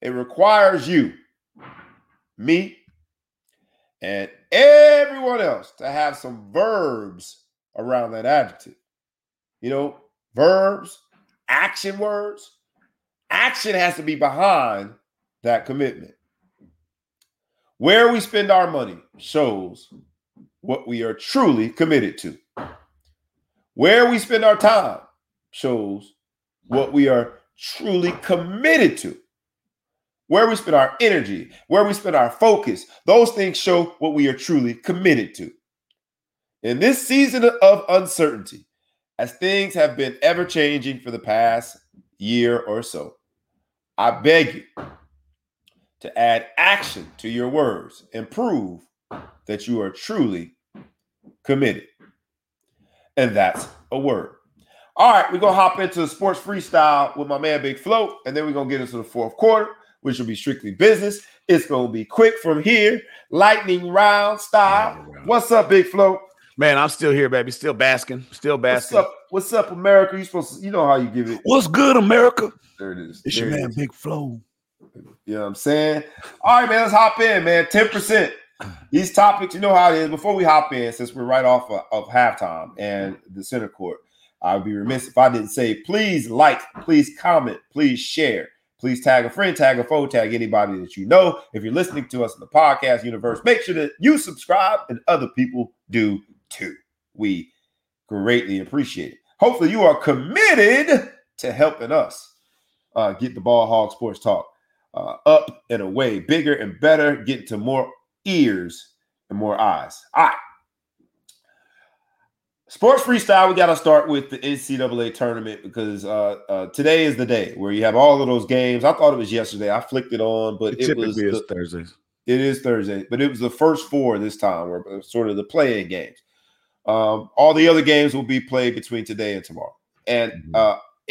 it requires you, me, and everyone else to have some verbs around that adjective. You know, verbs, action words. Action has to be behind that commitment. Where we spend our money shows what we are truly committed to. Where we spend our time shows what we are truly committed to. Where we spend our energy, where we spend our focus, those things show what we are truly committed to. In this season of uncertainty, as things have been ever-changing for the past year or so, I beg you to add action to your words and prove that you are truly committed. And that's a word. All right, we're going to hop into the sports freestyle with my man Big Flo, and then we're going to get into the fourth quarter, which will be strictly business. It's going to be quick from here, lightning round style. What's up, Big Flo? Man, I'm still here, baby. Still basking. What's up, America? You supposed to, you know how you give it. What's good, America? There it is. It's your man, Big Flo. You know what I'm saying? All right, man, let's hop in, man. 10%. These topics, you know how it is. Before we hop in, since we're right off of halftime and the center court, I would be remiss if I didn't say, please like, please comment, please share. Please tag a friend, tag a foe, tag anybody that you know. If you're listening to us in the podcast universe, make sure that you subscribe and other people do too. We greatly appreciate it. Hopefully you are committed to helping us get the Ball Hog Sports Talk up and away, bigger and better, getting to more ears and more eyes. All right. Sports freestyle, we got to start with the NCAA tournament because today is the day where you have all of those games. I thought it was yesterday. I flicked it on, but it was Thursday. It is Thursday, but it was the first four this time, were sort of the play-in games. All the other games will be played between today and tomorrow. And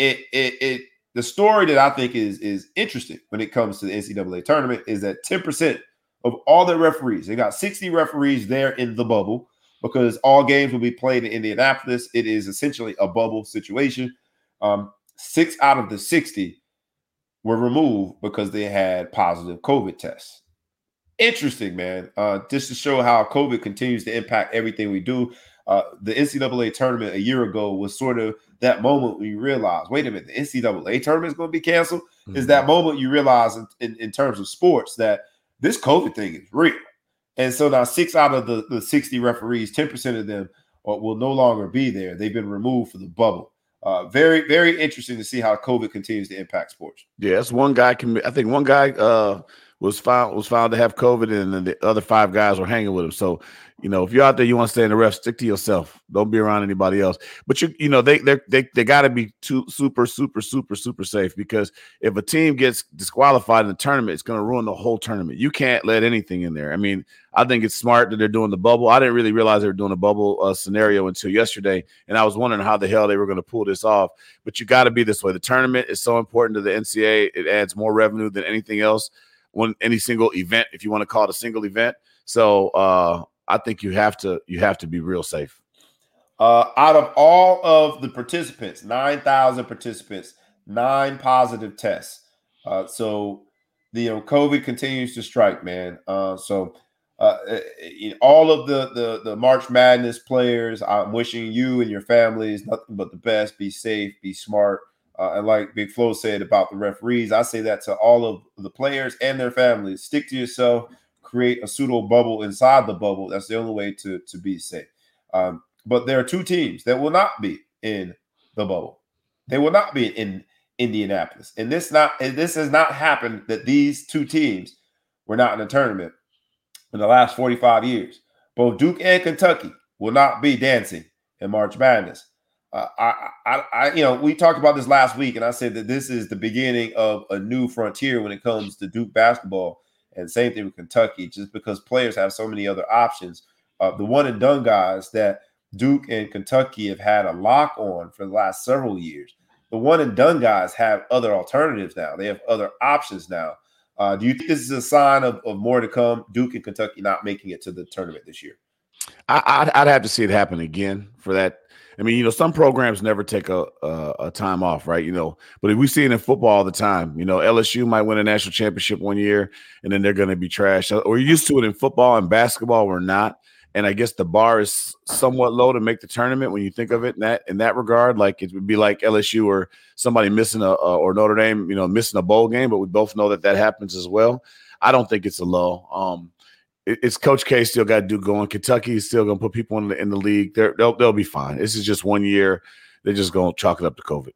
the story that I think is interesting when it comes to the NCAA tournament is that 10% of all the referees, they got 60 referees there in the bubble, because all games will be played in Indianapolis. It is essentially a bubble situation. 6 out of the 60 were removed because they had positive COVID tests. Interesting, man. Just to show how COVID continues to impact everything we do. The NCAA tournament a year ago was sort of that moment when you realize, wait a minute, the NCAA tournament is going to be canceled? Mm-hmm. Is that moment you realize in terms of sports that this COVID thing is real. And so now 6 out of the 60 referees, 10% of them will no longer be there. They've been removed from the bubble. Very, very interesting to see how COVID continues to impact sports. Yeah, that's one guy. I think one guy was found to have COVID, and then the other 5 guys were hanging with him. So, you know, if you're out there, you want to stay in the ref, stick to yourself. Don't be around anybody else. But, you know, they got to be super, super, super, super safe, because if a team gets disqualified in the tournament, it's going to ruin the whole tournament. You can't let anything in there. I mean, I think it's smart that they're doing the bubble. I didn't really realize they were doing a bubble scenario until yesterday, and I was wondering how the hell they were going to pull this off. But you got to be this way. The tournament is so important to the NCAA. It adds more revenue than anything else. Any single event, if you want to call it a single event. So I think you have to be real safe. Out of all of the participants, 9,000 participants, 9 positive tests. So the COVID continues to strike, man. So in all of the March Madness players, I'm wishing you and your families nothing but the best. Be safe, be smart. And like Big Flo said about the referees, I say that to all of the players and their families. Stick to yourself. Create a pseudo bubble inside the bubble. That's the only way to be safe. But there are 2 teams that will not be in the bubble. They will not be in Indianapolis. And this has not happened that these 2 teams were not in the tournament in the last 45 years. Both Duke and Kentucky will not be dancing in March Madness. We talked about this last week, and I said that this is the beginning of a new frontier when it comes to Duke basketball, and same thing with Kentucky, just because players have so many other options. The one and done guys that Duke and Kentucky have had a lock on for the last several years, the one and done guys have other alternatives now. They have other options now Do you think this is a sign of more to come? Duke and Kentucky not making it to the tournament this year. I'd have to see it happen again for that. I mean, you know, some programs never take a time off, right? You know, but we see it in football all the time. You know, LSU might win a national championship one year, and then they're going to be trash. We're used to it in football and basketball. We're not. And I guess the bar is somewhat low to make the tournament when you think of it in that regard. Like it would be like LSU or somebody missing or Notre Dame, you know, missing a bowl game. But we both know that happens as well. I don't think it's a low. It's Coach K still got Duke going. Kentucky is still going to put people in the league. They'll be fine. This is just one year. They're just going to chalk it up to COVID.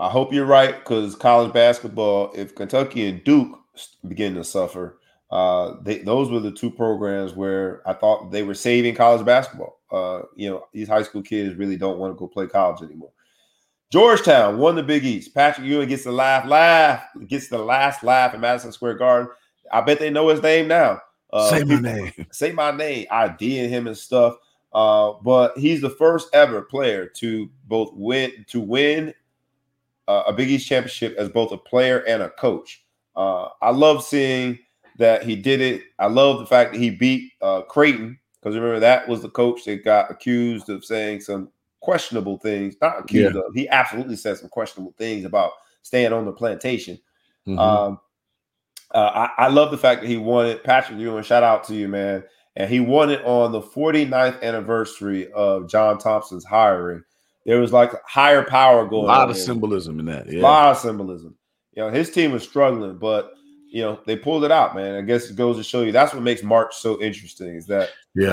I hope you're right, because college basketball, if Kentucky and Duke begin to suffer, those were the two programs where I thought they were saving college basketball. You know, these high school kids really don't want to go play college anymore. Georgetown won the Big East. Patrick Ewing gets the last laugh at Madison Square Garden. I bet they know his name now. Say my name. IDing him and stuff. But he's the first ever player to both win a Big East championship as both a player and a coach. I love seeing that he did it. I love the fact that he beat Creighton, because remember that was the coach that got accused of saying some questionable things. Not accused of. He absolutely said some questionable things about staying on the plantation. Mm-hmm. I love the fact that he won it. Patrick Ewing, shout out to you, man. And he won it on the 49th anniversary of John Thompson's hiring. There was like higher power going on. A lot of symbolism in that. Yeah. A lot of symbolism. You know, his team was struggling, but, you know, they pulled it out, man. I guess it goes to show you that's what makes March so interesting is that, you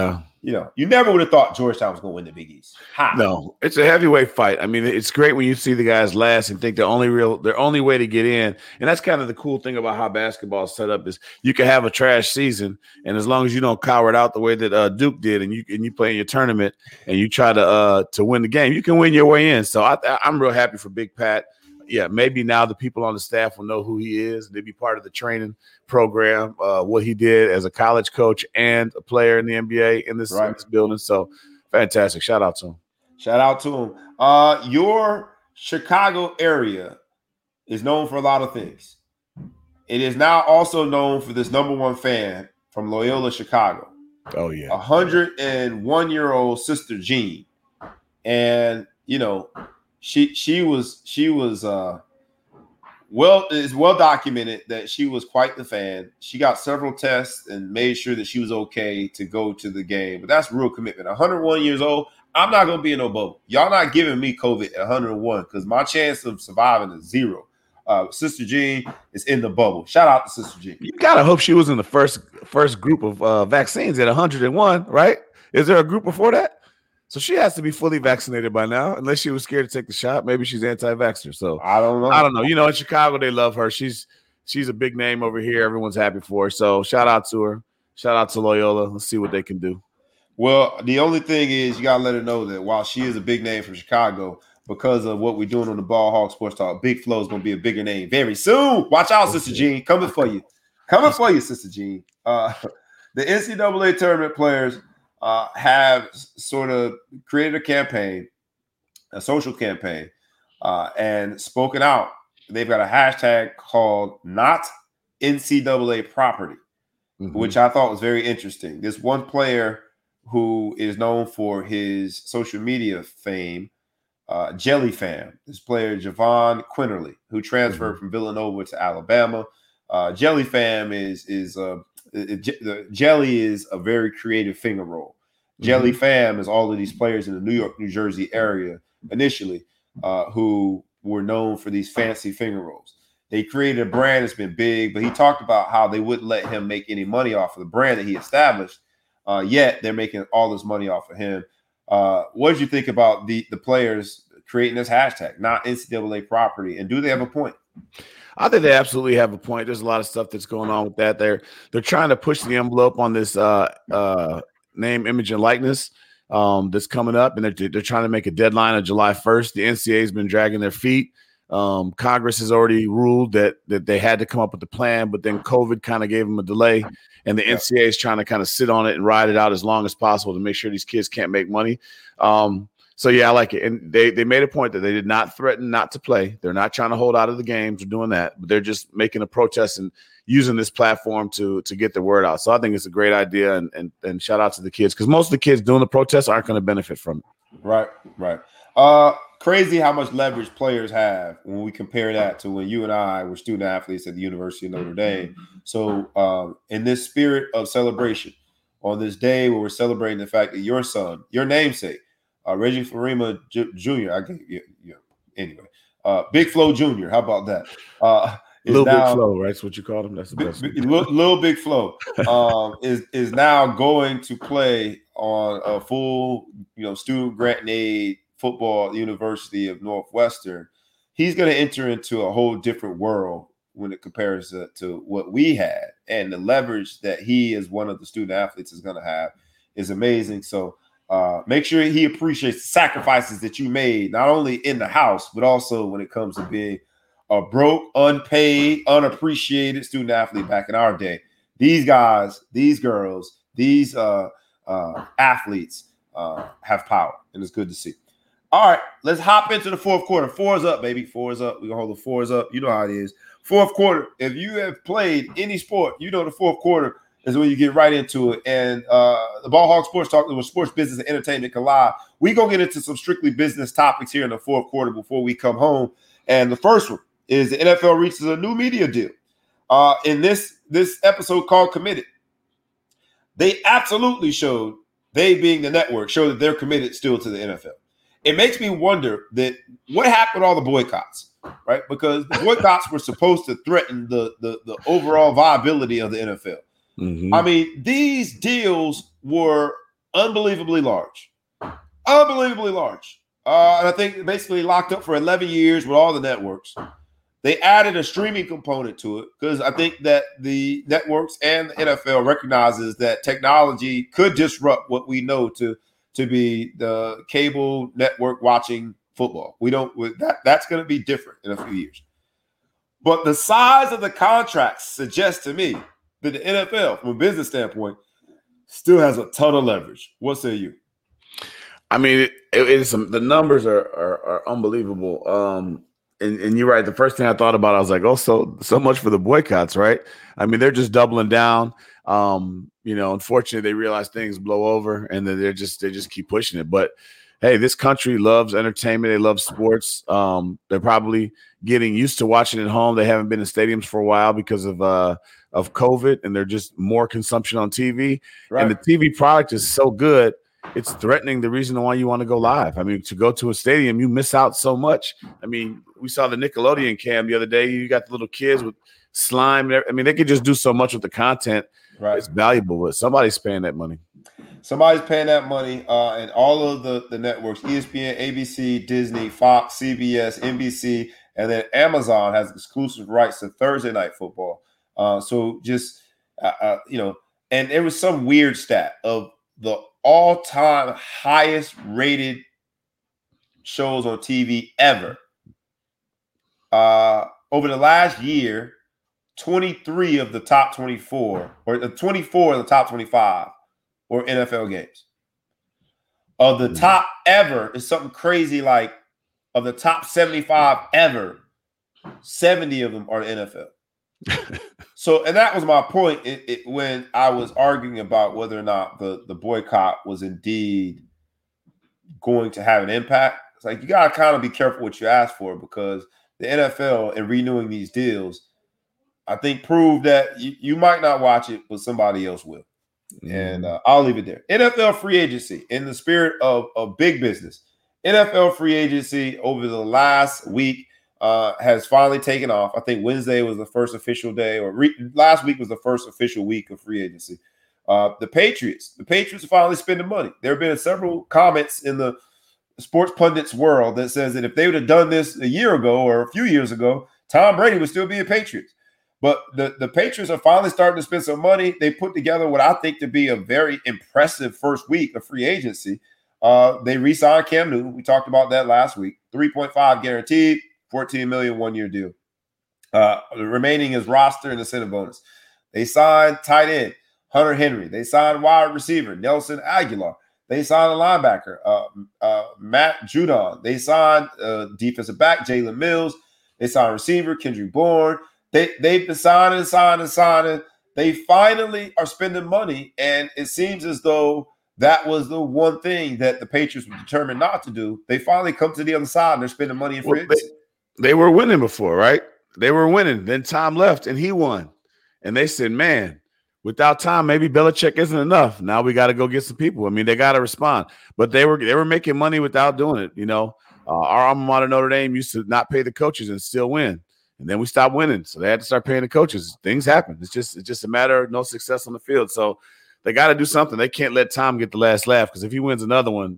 know, you never would have thought Georgetown was going to win the Big East. No, it's a heavyweight fight. I mean, it's great when you see the guys last and think their only way to get in. And that's kind of the cool thing about how basketball is set up is you can have a trash season. And as long as you don't cower it out the way that Duke did and you play in your tournament and you try to win the game, you can win your way in. So I'm real happy for Big Pat. Yeah, maybe now the people on the staff will know who he is. They'll be part of the training program, what he did as a college coach and a player in the NBA in this building. So fantastic. Shout out to him. Your Chicago area is known for a lot of things. It is now also known for this #1 fan from Loyola Chicago. Oh, yeah. 101-year-old Sister Jean. And, you know, it's well documented that she was quite the fan. She got several tests and made sure that she was okay to go to the game. But that's real commitment. 101 years old. I'm not gonna be in no bubble. Y'all not giving me COVID at 101 because my chance of surviving is zero. Sister Jean is in the bubble. Shout out to Sister Jean. You gotta hope she was in the first group of vaccines at 101, right? Is there a group before that? So she has to be fully vaccinated by now, unless she was scared to take the shot. Maybe she's anti-vaxxer. So I don't know. You know, in Chicago, they love her. She's a big name over here. Everyone's happy for her. So shout out to her. Shout out to Loyola. Let's see what they can do. Well, the only thing is you got to let her know that while she is a big name from Chicago, because of what we're doing on the Ball Hawk Sports Talk, Big Flow is going to be a bigger name very soon. Watch out, Sister Jean. Coming for you, Sister Jean. The NCAA tournament players have sort of created a social campaign, and spoken out. They've got a hashtag called Not NCAA Property, which I thought was very interesting. This one player who is known for his social media fame, Jelly Fam, this player, Javon Quinterly, who transferred from Villanova to Alabama. Jelly Fam Jelly is a very creative finger roll. Jelly Fam is all of these players in the New York, New Jersey area initially who were known for these fancy finger rolls. They created a brand that's been big, but he talked about how they wouldn't let him make any money off of the brand that he established, yet they're making all this money off of him. What did you think about the players creating this hashtag, Not NCAA Property, and do they have a point? I think they absolutely have a point. There's a lot of stuff that's going on with that. They're trying to push the envelope on this name, image, and likeness that's coming up, and they're trying to make a deadline of July 1st. The NCAA has been dragging their feet. Congress has already ruled that they had to come up with the plan, but then COVID kind of gave them a delay, and the NCAA is trying to kind of sit on it and ride it out as long as possible to make sure these kids can't make money. So, yeah, I like it. And they made a point that they did not threaten not to play. They're not trying to hold out of the games or doing that. But they're just making a protest and using this platform to get the word out. So I think it's a great idea, and shout out to the kids, because most of the kids doing the protests aren't going to benefit from it. Right. Crazy how much leverage players have when we compare that to when you and I were student athletes at the University of Notre Dame. So in this spirit of celebration, on this day where we're celebrating the fact that your son, your namesake, Reggie Furima Jr., Big Flo Jr., how about that? Little Big Flo, right? That's what you called him. That's the best. Little Big Flo is now going to play on a full, student grant aid football, University of Northwestern. He's going to enter into a whole different world when it compares to what we had, and the leverage that he as one of the student athletes is going to have is amazing. So make sure he appreciates the sacrifices that you made, not only in the house, but also when it comes to being a broke, unpaid, unappreciated student athlete back in our day. These guys, these girls, these athletes have power, and it's good to see. All right, let's hop into the fourth quarter. Four's up, baby. Four's up. We're going to hold the four's up. You know how it is. Fourth quarter, if you have played any sport, you know the fourth quarter is when you get right into it. And the Ball Hog Sports Talk, where sports, business, and entertainment collide. We're going to get into some strictly business topics here in the fourth quarter before we come home. And the first one is the NFL reaches a new media deal. In this episode called Committed, they absolutely showed, they being the network, showed that they're committed still to the NFL. It makes me wonder that what happened to all the boycotts, right? Because the boycotts were supposed to threaten the overall viability of the NFL. Mm-hmm. I mean, these deals were unbelievably large. And I think basically locked up for 11 years with all the networks. They added a streaming component to it because I think that the networks and the NFL recognizes that technology could disrupt what we know to be the cable network watching football. That's going to be different in a few years. But the size of the contracts suggests to me that the NFL, from a business standpoint, still has a ton of leverage. What say you? I mean, it is the numbers are unbelievable. And you're right. The first thing I thought about, I was like, oh, so much for the boycotts, right? I mean, they're just doubling down. Unfortunately, they realize things blow over, and then they just keep pushing it. But hey, this country loves entertainment. They love sports. They're probably getting used to watching at home. They haven't been in stadiums for a while because of COVID, and they're just more consumption on TV. Right. And the TV product is so good. It's threatening the reason why you want to go live. I mean, to go to a stadium, you miss out so much. I mean, we saw the Nickelodeon cam the other day. You got the little kids with slime. I mean, they could just do so much with the content. Right. It's valuable, but somebody's paying that money. And all of the networks, ESPN, ABC, Disney, Fox, CBS, NBC, and then Amazon has exclusive rights to Thursday Night Football. And there was some weird stat of the all-time highest rated shows on TV ever. Over the last year, 23 of the top 24 or 24 of the top 25 were NFL games. Of the top ever, is something crazy like of the top 75 ever, 70 of them are the NFL. So, and that was my point when I was arguing about whether or not the boycott was indeed going to have an impact. It's like you got to kind of be careful what you ask for, because the NFL, in renewing these deals, I think proved that you might not watch it, but somebody else will. Mm-hmm. And I'll leave it there. NFL free agency, in the spirit of big business, NFL free agency over the last week has finally taken off. I think Wednesday was the first official day, or last week was the first official week of free agency. The Patriots are finally spending money. There have been several comments in the sports pundits world that says that if they would have done this a year ago or a few years ago, Tom Brady would still be a Patriot. But the Patriots are finally starting to spend some money. They put together what I think to be a very impressive first week of free agency. They re-signed Cam Newton. We talked about that last week. $3.5 guaranteed. $14 million one-year deal. The remaining is roster and incentive bonus. They signed tight end Hunter Henry. They signed wide receiver Nelson Aguilar. They signed a linebacker, Matt Judon. They signed defensive back, Jalen Mills. They signed receiver, Kendrick Bourne. They've been signing and signing and signing. They finally are spending money, and it seems as though that was the one thing that the Patriots were determined not to do. They finally come to the other side, and they're spending money in free agency. They were winning before, right? They were winning. Then Tom left, and he won. And they said, man, without Tom, maybe Belichick isn't enough. Now we got to go get some people. I mean, they got to respond. But they were making money without doing it, you know. Our alma mater, Notre Dame, used to not pay the coaches and still win. And then we stopped winning, so they had to start paying the coaches. Things happen. It's just a matter of no success on the field. So they got to do something. They can't let Tom get the last laugh, because if he wins another one,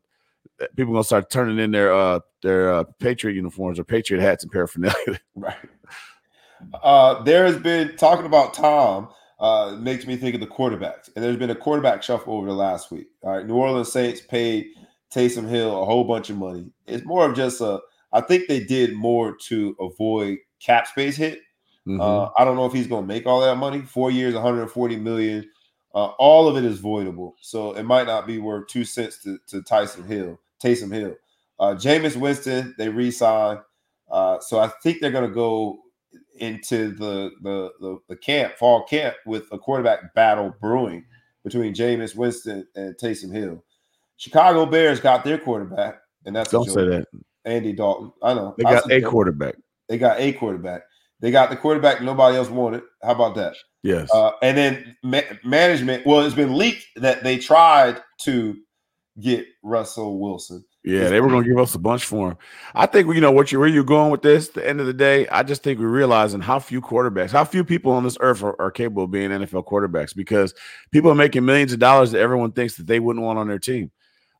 people are gonna start turning in their Patriot uniforms or Patriot hats and paraphernalia. Right. There has been talking about Tom. Makes me think of the quarterbacks, and there's been a quarterback shuffle over the last week. All right, New Orleans Saints paid Taysom Hill a whole bunch of money. It's more of just I think they did more to avoid cap space hit. Mm-hmm. I don't know if he's going to make all that money. 4 years, $140 million. All of it is voidable, so it might not be worth 2 cents to Taysom Hill. Jameis Winston, they re-signed. So I think they're going to go into the fall camp with a quarterback battle brewing between Jameis Winston and Taysom Hill. Chicago Bears got their quarterback, and that's don't say that. Andy Dalton. I know they got a quarterback. They got the quarterback nobody else wanted. How about that? Yes. And then management. Well, it's been leaked that they tried to get Russell Wilson. Yeah, they were going to give us a bunch for him. I think, you know, where you're going with this, at the end of the day, I just think we're realizing how few people on this earth are capable of being NFL quarterbacks, because people are making millions of dollars that everyone thinks that they wouldn't want on their team.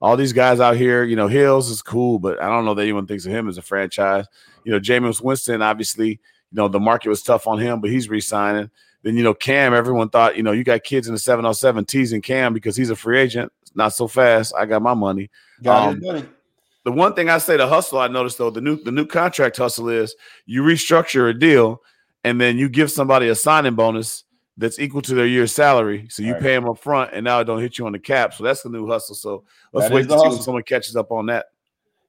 All these guys out here, you know, Hills is cool, but I don't know that anyone thinks of him as a franchise. You know, Jameis Winston, obviously, you know, the market was tough on him, but he's re-signing. Then, you know, Cam, everyone thought, you know, you got kids in the 707 teasing Cam because he's a free agent. Not so fast. I got my money. The one thing I say to hustle, I noticed, though, the new contract hustle is you restructure a deal and then you give somebody a signing bonus that's equal to their year's salary. So you pay them up front, and now it don't hit you on the cap. So that's the new hustle. So let's wait to see if someone catches up on that.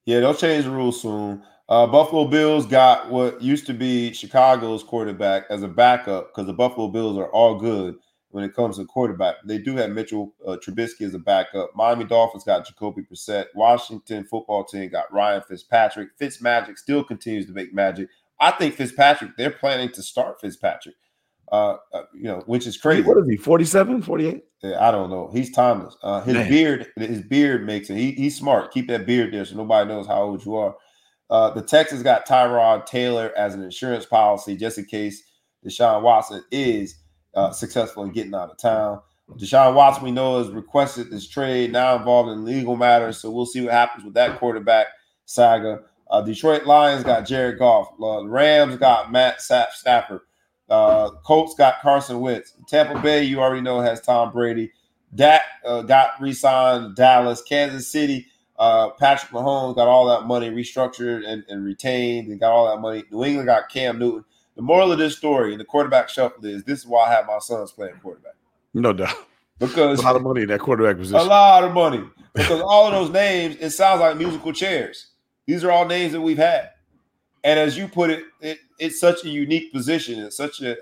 Yeah, they'll change the rules soon. Buffalo Bills got what used to be Chicago's quarterback as a backup, because the Buffalo Bills are all good when it comes to quarterback. They do have Mitchell Trubisky as a backup. Miami Dolphins got Jacoby Brissett. Washington football team got Ryan Fitzpatrick. Fitzmagic still continues to make magic. I think Fitzpatrick, they're planning to start Fitzpatrick, you know, which is crazy. What is he, 47, 48? Yeah, I don't know. He's timeless. His beard makes it. He's smart. Keep that beard there so nobody knows how old you are. The Texans got Tyrod Taylor as an insurance policy just in case Deshaun Watson is successful in getting out of town. Deshaun Watson, we know, has requested this trade, now involved in legal matters, so we'll see what happens with that quarterback saga. Detroit Lions got Jared Goff. Rams got Matt Stafford. Colts got Carson Wentz. Tampa Bay, you already know, has Tom Brady. Dak got re-signed. Dallas, Kansas City, Patrick Mahomes got all that money restructured and retained and got all that money. New England got Cam Newton. The moral of this story and the quarterback shuffle is this is why I have my sons playing quarterback. No doubt. Because a lot of money in that quarterback position. A lot of money. Because all of those names, it sounds like musical chairs. These are all names that we've had. And as you put it, it's such a unique position. It's such a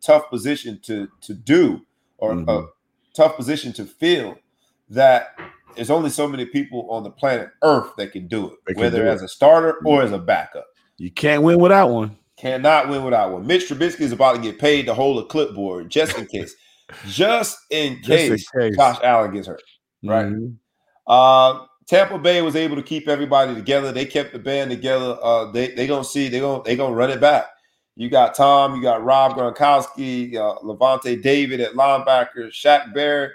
tough position to do, or mm-hmm. a tough position to fill, that there's only so many people on the planet Earth that can do it, whether as a starter or as a backup. You can't win without one. Cannot win without one. Mitch Trubisky is about to get paid to hold a clipboard just in case. just in case Josh Allen gets hurt. Right. Mm-hmm. Tampa Bay was able to keep everybody together. They kept the band together. They're gonna run it back. You got Tom, you got Rob Gronkowski, Levante David at linebacker, Shaq Barrett.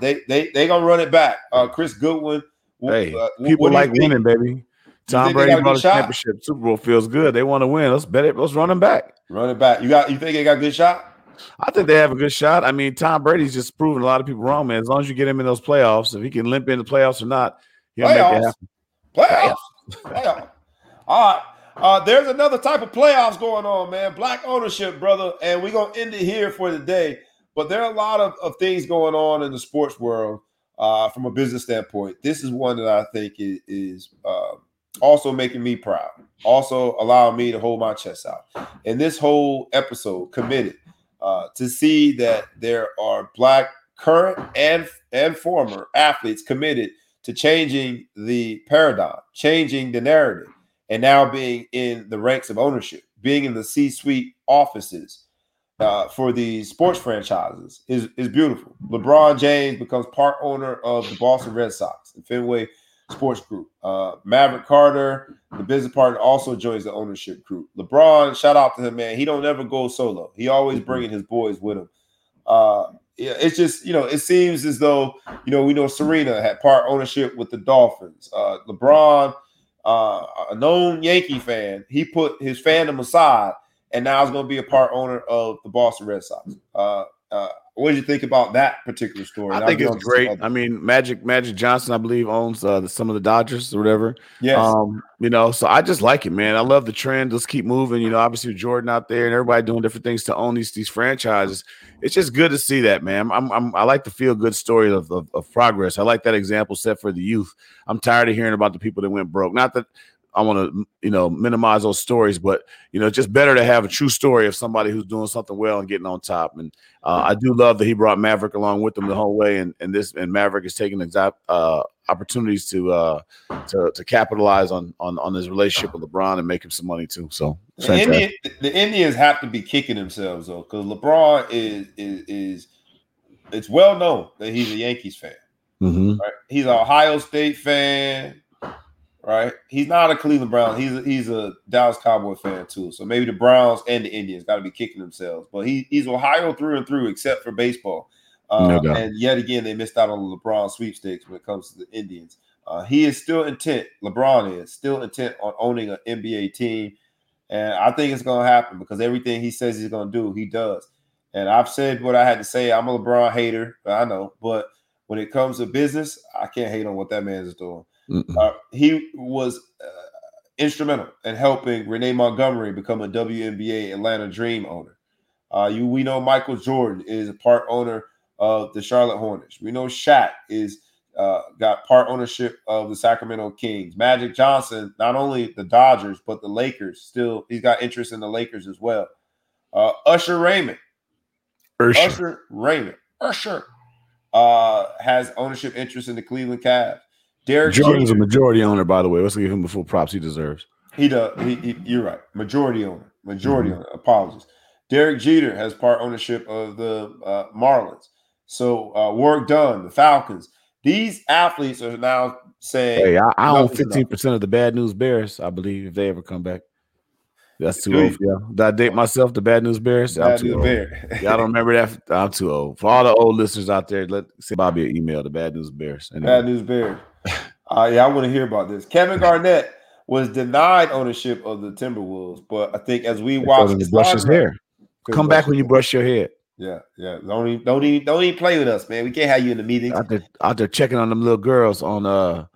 They gonna run it back. Chris Goodwin. Hey, people like winning, baby. Tom Brady brought a championship. Super Bowl feels good. They want to win. Let's bet it. Let's run them back. Run it back. You think they got a good shot? I think they have a good shot. I mean, Tom Brady's just proving a lot of people wrong, man. As long as you get him in those playoffs, if he can limp in the playoffs or not, he'll make it happen. Playoffs. All right. There's another type of playoffs going on, man. Black ownership, brother. And we're going to end it here for the day. But there are a lot of things going on in the sports world. from a business standpoint, this is one that I think is also making me proud, also allowing me to hold my chest out. And this whole episode, Committed, to see that there are Black current and former athletes committed to changing the paradigm, changing the narrative, and now being in the ranks of ownership, being in the C-suite offices for the sports franchises is beautiful. LeBron James becomes part owner of the Boston Red Sox and Fenway Sports Group. Maverick Carter, the business partner, also joins the ownership group. LeBron, shout out to him, man. He don't ever go solo. He always bringing his boys with him. It's just, it seems as though, we know Serena had part ownership with the Dolphins. LeBron, a known Yankee fan, he put his fandom aside and now is going to be a part owner of the Boston Red Sox. What did you think about that particular story? I think it's great. I mean, Magic Johnson, I believe, owns some of the Dodgers or whatever. Yes. So I just like it, man. I love the trend. Let's keep moving. Obviously Jordan out there and everybody doing different things to own these franchises. It's just good to see that, man. I like the feel good story of progress. I like that example set for the youth. I'm tired of hearing about the people that went broke. Not that I want to, minimize those stories, but, it's just better to have a true story of somebody who's doing something well and getting on top. And I do love that he brought Maverick along with him the whole way. And Maverick is taking opportunities to capitalize on his relationship with LeBron and make him some money too. So the Indians have to be kicking themselves though, because LeBron is it's well known that he's a Yankees fan. Mm-hmm. Right? He's an Ohio State fan. Right, he's not a Cleveland Brown. He's a Dallas Cowboy fan too. So maybe the Browns and the Indians got to be kicking themselves. But he's Ohio through and through, except for baseball. No doubt. And yet again, they missed out on the LeBron sweepstakes when it comes to the Indians. He is still intent. LeBron is still intent on owning an NBA team, and I think it's going to happen because everything he says he's going to do, he does. And I've said what I had to say. I'm a LeBron hater, I know, but when it comes to business, I can't hate on what that man is doing. He was instrumental in helping Renee Montgomery become a WNBA Atlanta Dream owner. We know Michael Jordan is a part owner of the Charlotte Hornets. We know Shaq is got part ownership of the Sacramento Kings. Magic Johnson, not only the Dodgers, but the Lakers still. He's got interest in the Lakers as well. Usher Raymond has ownership interest in the Cleveland Cavs. Derek Jordan's Jeter, a majority owner, by the way. Let's give him the full props he deserves. He does. You're right. Majority owner. Apologies. Derek Jeter has part ownership of the Marlins. So Warwick Dunn, the Falcons. These athletes are now saying, "Hey, I own 15% of the Bad News Bears. I believe if they ever come back." That's too old. Yeah. Did I date myself? The Bad News Bears. I'm too old. Y'all don't remember that? I'm too old. For all the old listeners out there, let send Bobby an email. The Bad News Bears. Anyway. Bad News Bears. I want to hear about this. Kevin Garnett was denied ownership of the Timberwolves, but I think as we watch, brush his hair. Come back when you brush your head. Yeah. Don't even play with us, man. We can't have you in the meetings. Out there checking on them little girls on the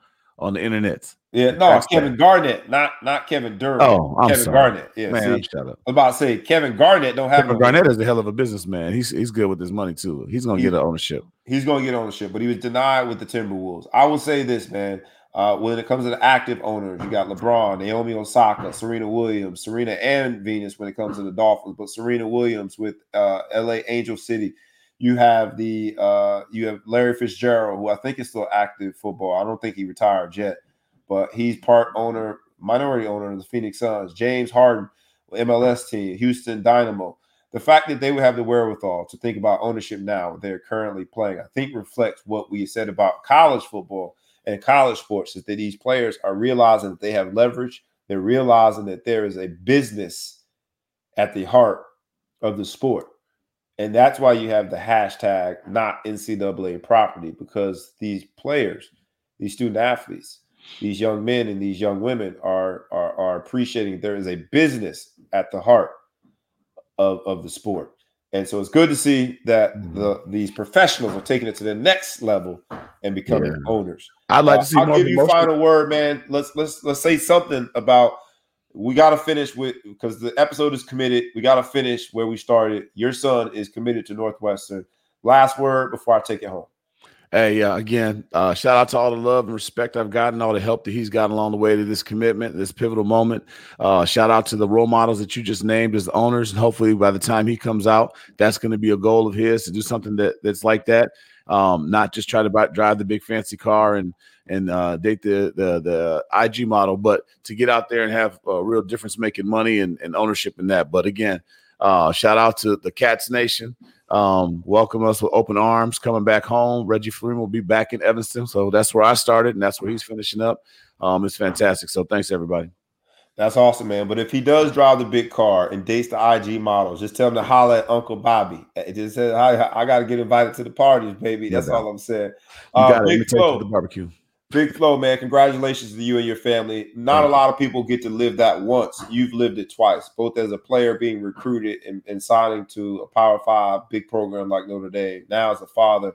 internet. Yeah, no, that's Kevin Garnett, not Kevin Durant. Oh, I'm sorry. Garnett. Yeah, man, shut up. I was about to say Kevin Garnett don't have. Kevin Garnett is a hell of a businessman. He's good with his money too. He's gonna get ownership. He's gonna get ownership, but he was denied with the Timberwolves. I will say this, man. When it comes to the active owners, you got LeBron, Naomi Osaka, Serena Williams, Serena and Venus. When it comes to the Dolphins, but Serena Williams with LA Angel City. You have Larry Fitzgerald, who I think is still active football. I don't think he retired yet. But he's minority owner of the Phoenix Suns. James Harden, MLS team, Houston Dynamo. The fact that they would have the wherewithal to think about ownership now, they're currently playing, I think reflects what we said about college football and college sports, is that these players are realizing that they have leverage. They're realizing that there is a business at the heart of the sport. And that's why you have the hashtag not NCAA property, because these players, these student athletes, these young men and these young women are appreciating there is a business at the heart of the sport. And so it's good to see that these professionals are taking it to the next level and becoming owners. I'd like to see I'll give you final word, man. Let's say something about, we got to finish with, because the episode is Committed. We got to finish where we started. Your son is committed to Northwestern. Last word before I take it home. Hey, again, shout out to all the love and respect I've gotten, all the help that he's gotten along the way to this commitment, this pivotal moment. Shout out to the role models that you just named as the owners. And hopefully by the time he comes out, that's going to be a goal of his to do something that's like that. Not just try to drive the big fancy car and date the IG model, but to get out there and have a real difference making money and ownership in that. But again, shout out to the Cats Nation. Welcome us with open arms coming back home. Reggie Freeman will be back in Evanston. So that's where I started, and that's where he's finishing up. It's fantastic. So thanks, everybody. That's awesome, man. But if he does drive the big car and dates the IG models, just tell him to holler at Uncle Bobby. It just says, I got to get invited to the parties, baby. That's all I'm saying. Big Flo, the barbecue. Big Flo, man, congratulations to you and your family. Not a lot of people get to live that once. You've lived it twice, both as a player being recruited and signing to a Power 5 big program like Notre Dame. Now as a father,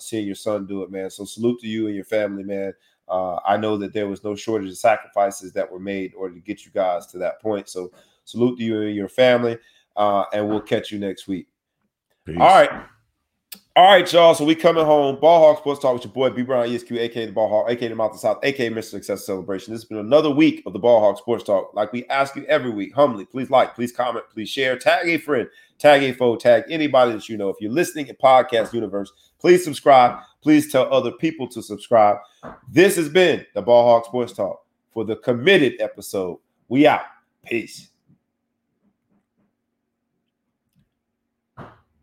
seeing your son do it, man. So salute to you and your family, man. I know that there was no shortage of sacrifices that were made in order to get you guys to that point. So salute to you and your family, and we'll catch you next week. Peace. All right, y'all. So we coming home. Ball Hawk Sports Talk with your boy, B. Brown, ESQ, a.k.a. the Ball Hawk, a.k.a. the Mouth of South, a.k.a. Mr. Success Celebration. This has been another week of the Ball Hawk Sports Talk. Like we ask you every week, humbly, please like, please comment, please share. Tag a friend, tag a foe, tag anybody that you know. If you're listening in podcast universe, please subscribe. Please tell other people to subscribe. This has been the Ball Hawk Sports Talk for the committed episode. We out. Peace.